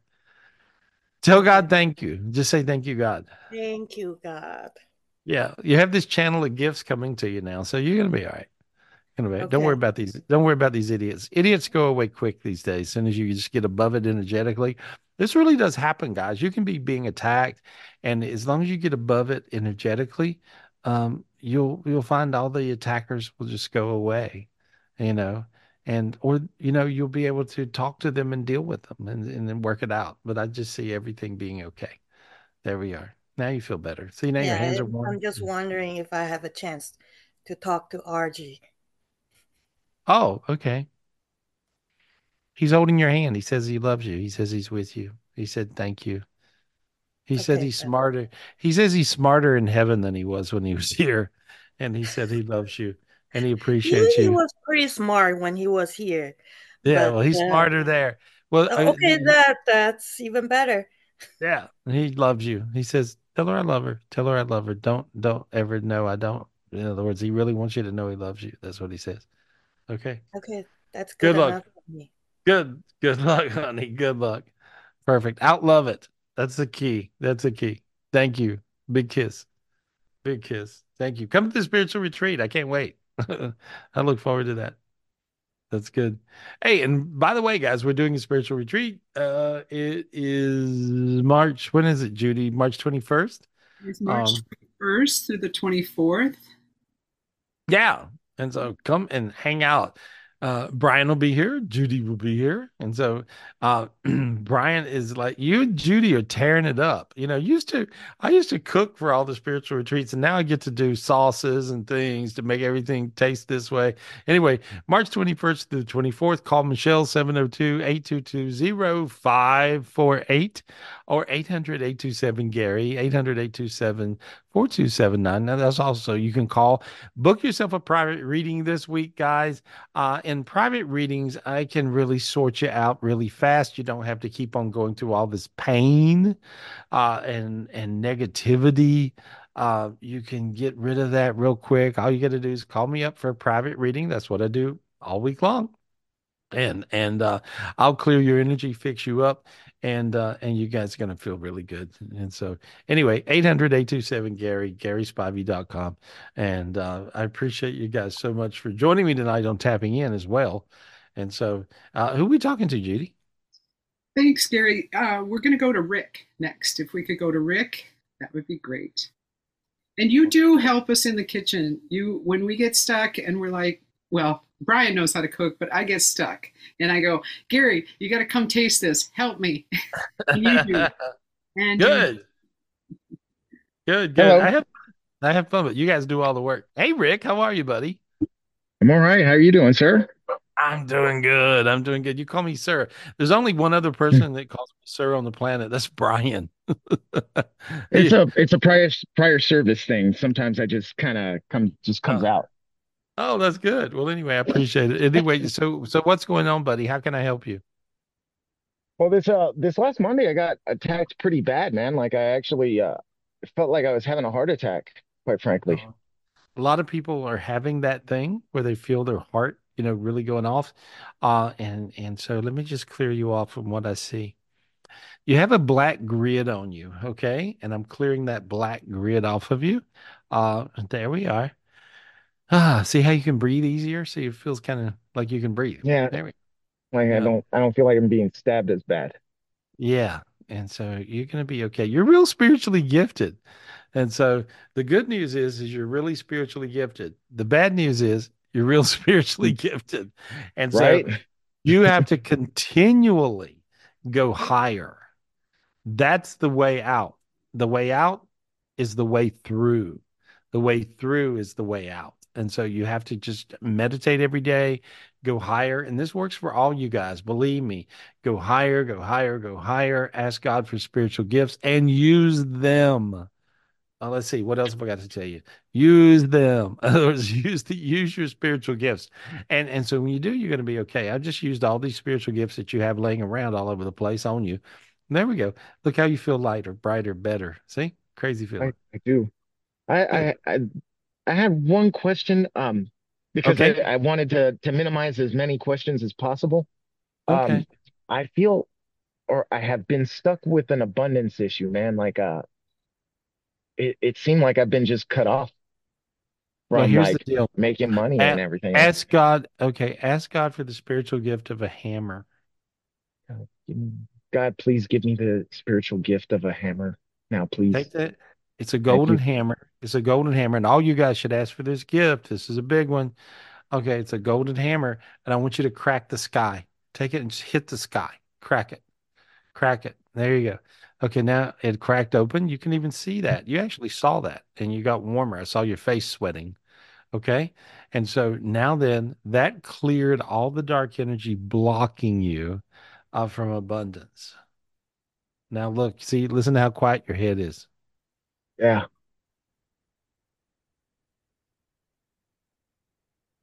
Tell God thank you. Just say thank you, God. Thank you, God. Yeah. You have this channel of gifts coming to you now. So you're going to be all right. Okay. Don't worry about these. Don't worry about these idiots. Idiots go away quick these days. As soon as you just get above it energetically, this really does happen, guys. You can be being attacked, and as long as you get above it energetically, you'll find all the attackers will just go away, you know, and or you know you'll be able to talk to them and deal with them and then work it out. But I just see everything being okay. There we are. Now you feel better. See now your hands are warm. I'm just wondering if I have a chance to talk to RG. Oh, okay. He's holding your hand. He says he loves you. He says he's with you. He said, thank you. He said he's smarter. He says he's smarter in heaven than he was when he was here. And he said he loves you and he appreciates you. He was pretty smart when he was here. Yeah, but, well, he's smarter there. Well, okay, that's even better. Yeah, he loves you. He says, tell her I love her. Tell her I love her. Don't ever know I don't. In other words, he really wants you to know he loves you. That's what he says. Okay. Okay. That's good. Good luck. Good luck, honey. Good luck. Perfect. Outlove it. That's the key. That's the key. Thank you. Big kiss. Big kiss. Thank you. Come to the spiritual retreat. I can't wait. I look forward to that. That's good. Hey, and by the way, guys, we're doing a spiritual retreat. It is March. When is it, Judy? March 21st? It's March 21st through the 24th. Yeah. And so come and hang out. Brian will be here. Judy will be here. And so Brian is like, you and Judy are tearing it up. You know, I used to cook for all the spiritual retreats, and now I get to do sauces and things to make everything taste this way. Anyway, March 21st through 24th, call Michelle 702-822-0548 or 800-827-GARY, 800-827-4279. Now, that's also, you can call, book yourself a private reading this week, guys. In private readings, I can really sort you out really fast. You don't have to keep on going through all this pain and negativity. You can get rid of that real quick. All you got to do is call me up for a private reading. That's what I do all week long. And I'll clear your energy, fix you up, and you guys are going to feel really good. And so anyway, 800-827-GARY, GarySpivey.com. And I appreciate you guys so much for joining me tonight on Tapping In as well. And so who are we talking to, Judy? Thanks, Gary. We're going to go to Rick next. If we could go to Rick, that would be great. And you do help us in the kitchen. You, when we get stuck and we're like, well, Brian knows how to cook, but I get stuck. And I go, Gary, you got to come taste this. Help me. And you do. And good. Good. Hello. I have fun, but you guys do all the work. Hey, Rick, how are you, buddy? I'm all right. How are you doing, sir? I'm doing good. I'm doing good. You call me sir. There's only one other person that calls me sir on the planet. That's Brian. It's a prior service thing. Sometimes I just kind of comes out. Oh, that's good. Well, anyway, I appreciate it. Anyway, so what's going on, buddy? How can I help you? Well, this last Monday, I got attacked pretty bad, man. Like, I actually felt like I was having a heart attack, quite frankly. A lot of people are having that thing where they feel their heart, you know, really going off. And so let me just clear you off from what I see. You have a black grid on you, okay? And I'm clearing that black grid off of you. There we are. See how you can breathe easier? So it feels kind of like you can breathe. Yeah. There we go. Like, I don't feel like I'm being stabbed as bad. Yeah. And so you're going to be okay. You're real spiritually gifted. And so the good news is you're really spiritually gifted. The bad news is you're real spiritually gifted. And so you have to continually go higher. That's the way out. The way out is the way through. The way through is the way out. And so you have to just meditate every day, go higher. And this works for all you guys. Believe me, go higher, go higher, go higher. Ask God for spiritual gifts and use them. Let's see. What else have I got to tell you? Use them. In other words, use your spiritual gifts. And so when you do, you're going to be okay. I just used all these spiritual gifts that you have laying around all over the place on you. And there we go. Look how you feel lighter, brighter, better. See? Crazy feeling. I do. I have one question, because okay. I wanted to minimize as many questions as possible. Okay. I feel, or I have been stuck with an abundance issue, man. Like, it seemed like I've been just cut off from the deal. Making money and everything. Ask God. Okay. Ask God for the spiritual gift of a hammer. God, please give me the spiritual gift of a hammer now, please. Take that. It's a golden hammer. It's a golden hammer. And all you guys should ask for this gift. This is a big one. Okay. It's a golden hammer. And I want you to crack the sky. Take it and just hit the sky. Crack it. Crack it. There you go. Okay. Now it cracked open. You can even see that. You actually saw that and you got warmer. I saw your face sweating. Okay. And so now then that cleared all the dark energy blocking you from abundance. Now look, see, listen to how quiet your head is. Yeah.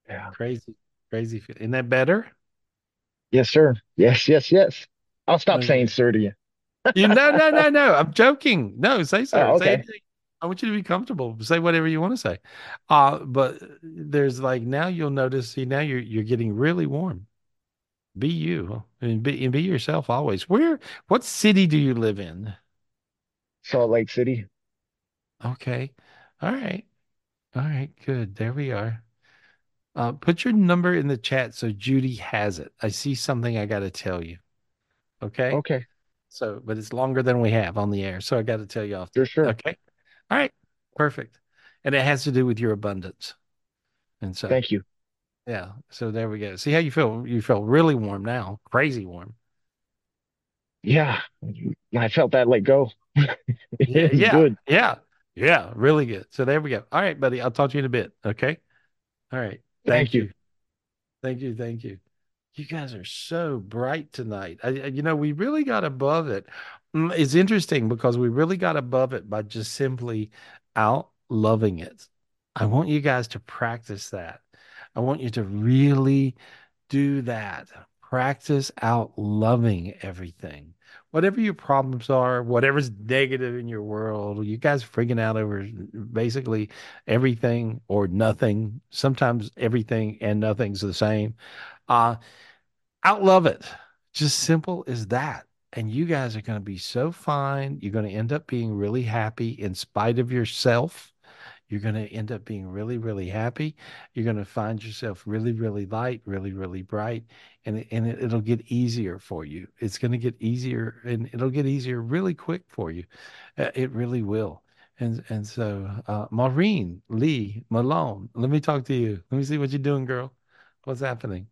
Yeah. Crazy, crazy. Isn't that better? Yes, sir. Yes, yes, yes. I'll stop saying sir to you. No. I'm joking. No, say sir. Oh, okay. Say anything. I want you to be comfortable. Say whatever you want to say. But there's like, now you'll notice, see, now you're getting really warm. Be you. I mean, be yourself always. What city do you live in? Salt Lake City. Okay. All right. Good. There we are. Put your number in the chat so Judy has it. I see something I got to tell you. Okay. Okay. So, but it's longer than we have on the air. So I got to tell you off. Sure. Okay. All right. Perfect. And it has to do with your abundance. And so. Thank you. Yeah. So there we go. See how you feel. You feel really warm now. Crazy warm. Yeah. I felt that let go. Yeah. Good. Yeah. Yeah, really good. So there we go. All right, buddy. I'll talk to you in a bit. Okay. All right. Thank you. Thank you. You guys are so bright tonight. We really got above it. It's interesting because we really got above it by just simply out loving it. I want you guys to practice that. I want you to really do that. Practice out loving everything. Whatever your problems are, whatever's negative in your world, you guys freaking out over basically everything or nothing. Sometimes everything and nothing's the same. Outlove it. Just simple as that. And you guys are going to be so fine. You're going to end up being really happy in spite of yourself. You're going to end up being really, really happy. You're going to find yourself really, really light, really, really bright. And it'll get easier for you. It's going to get easier and it'll get easier really quick for you. It really will. And so, Maureen, Lee, Malone, let me talk to you. Let me see what you're doing, girl. What's happening?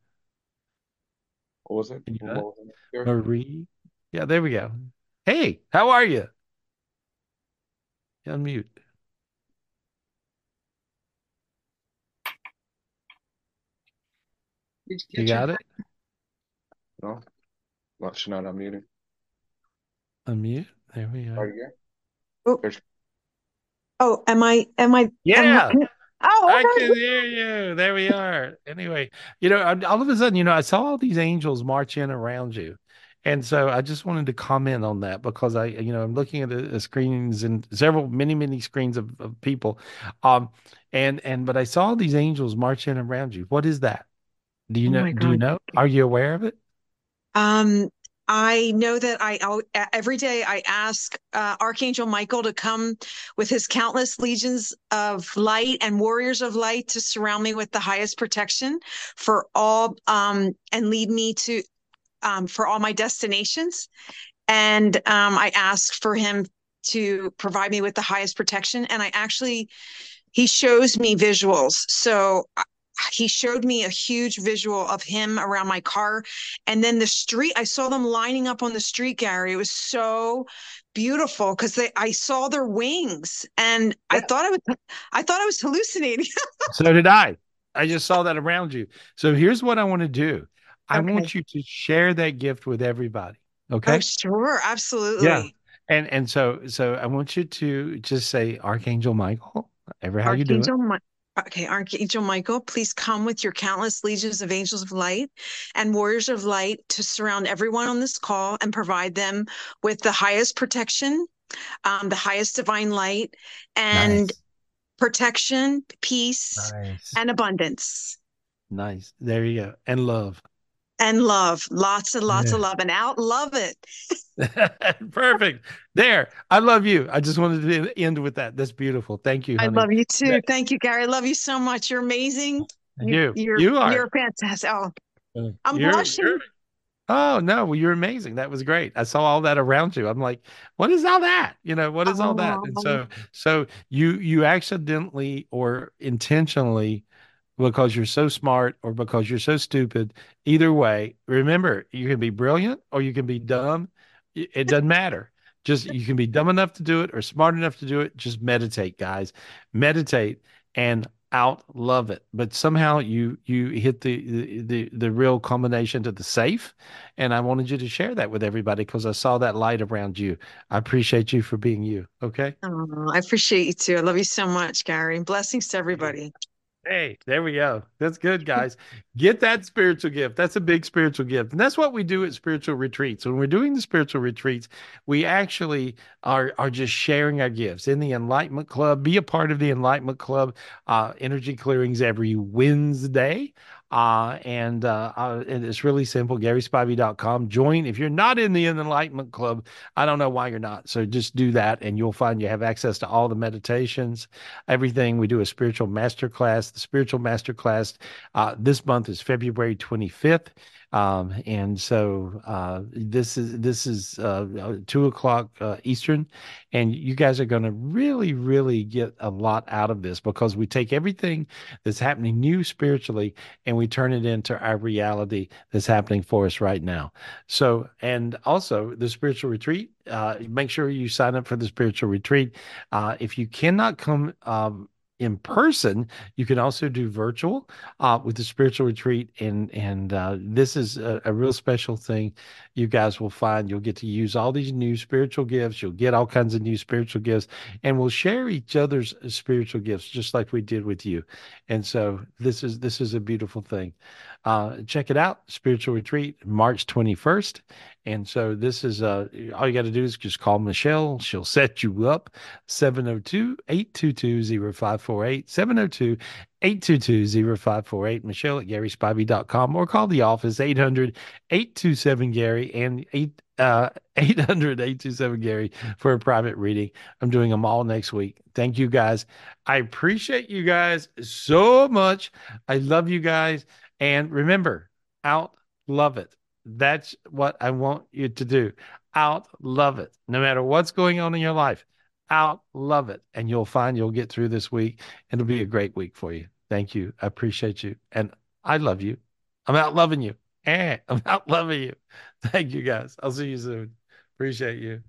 What was it? Marie. Yeah, there we go. Hey, how are you? Unmute. You got it? No. Well, she's not unmuting. Unmute? There we are. Are you here? Oh, am I? Yeah. Oh, okay. I can hear you. There we are. Anyway, all of a sudden, I saw all these angels march in around you. And so I just wanted to comment on that because I'm looking at the screens and several, many, many screens of people. But I saw these angels march in around you. What is that? Do you know? Do you know? Are you aware of it? I know that every day I ask Archangel Michael to come with his countless legions of light and warriors of light to surround me with the highest protection for all and lead me to for all my destinations. And I ask for him to provide me with the highest protection. And he shows me visuals. So he showed me a huge visual of him around my car. And then the street, I saw them lining up on the street, Gary. It was so beautiful because I saw their wings and yeah. I thought I was hallucinating. So did I. I just saw that around you. So here's what I want to do. I want you to share that gift with everybody. Okay. Oh, sure. Absolutely. Yeah. And so I want you to just say, Archangel Michael, how you doing? Okay, Archangel Michael, please come with your countless legions of angels of light and warriors of light to surround everyone on this call and provide them with the highest protection, the highest divine light, and protection, peace, nice, and abundance. Nice. There you go. And love. And love. Lots and lots of love. And out love it. Perfect. There. I love you. I just wanted to end with that. That's beautiful. Thank you, honey. I love you too. Yeah. Thank you, Gary. I love you so much. You're amazing. You are. You're fantastic. Oh, I'm blushing. Oh, no. Well, you're amazing. That was great. I saw all that around you. I'm like, what is all that? You know, what is all that? And so you accidentally or intentionally, because you're so smart or because you're so stupid, either way, remember, you can be brilliant or you can be dumb. It doesn't matter. Just, you can be dumb enough to do it or smart enough to do it. Just meditate, guys. Meditate and out love it. But somehow you hit the real culmination to the safe, and I wanted you to share that with everybody because I saw that light around you. I appreciate you for being you. Okay. Oh, I appreciate you too. I love you so much, Gary. Blessings to everybody. Hey, there we go. That's good, guys. Get that spiritual gift. That's a big spiritual gift. And that's what we do at spiritual retreats. When we're doing the spiritual retreats, we actually are just sharing our gifts in the Enlightenment Club. Be a part of the Enlightenment Club. Energy clearings every Wednesday. And it's really simple. GarySpivey.com. Join. If you're not in the Enlightenment Club, I don't know why you're not. So just do that, and you'll find you have access to all the meditations, everything. We do a spiritual masterclass. The spiritual masterclass this month is February 25th. This is 2:00 Eastern, and you guys are going to really, really get a lot out of this because we take everything that's happening new spiritually and we turn it into our reality that's happening for us right now. So, and also the spiritual retreat, make sure you sign up for the spiritual retreat. If you cannot come, in person, you can also do virtual with the spiritual retreat, and this is a real special thing. You guys will find you'll get to use all these new spiritual gifts. You'll get all kinds of new spiritual gifts, and we'll share each other's spiritual gifts just like we did with you. And so this is a beautiful thing. Check it out, spiritual retreat, March 21st. And so this is, all you got to do is just call Michelle. She'll set you up, 702-822-0548, 702-822-0548, Michelle at GarySpivey.com, or call the office, 800-827-GARY and 800-827-GARY for a private reading. I'm doing them all next week. Thank you, guys. I appreciate you guys so much. I love you guys. And remember, out love it. That's what I want you to do. Out love it. No matter what's going on in your life, out love it. And you'll find you'll get through this week. It'll be a great week for you. Thank you. I appreciate you. And I love you. I'm out loving you. I'm out loving you. Thank you, guys. I'll see you soon. Appreciate you.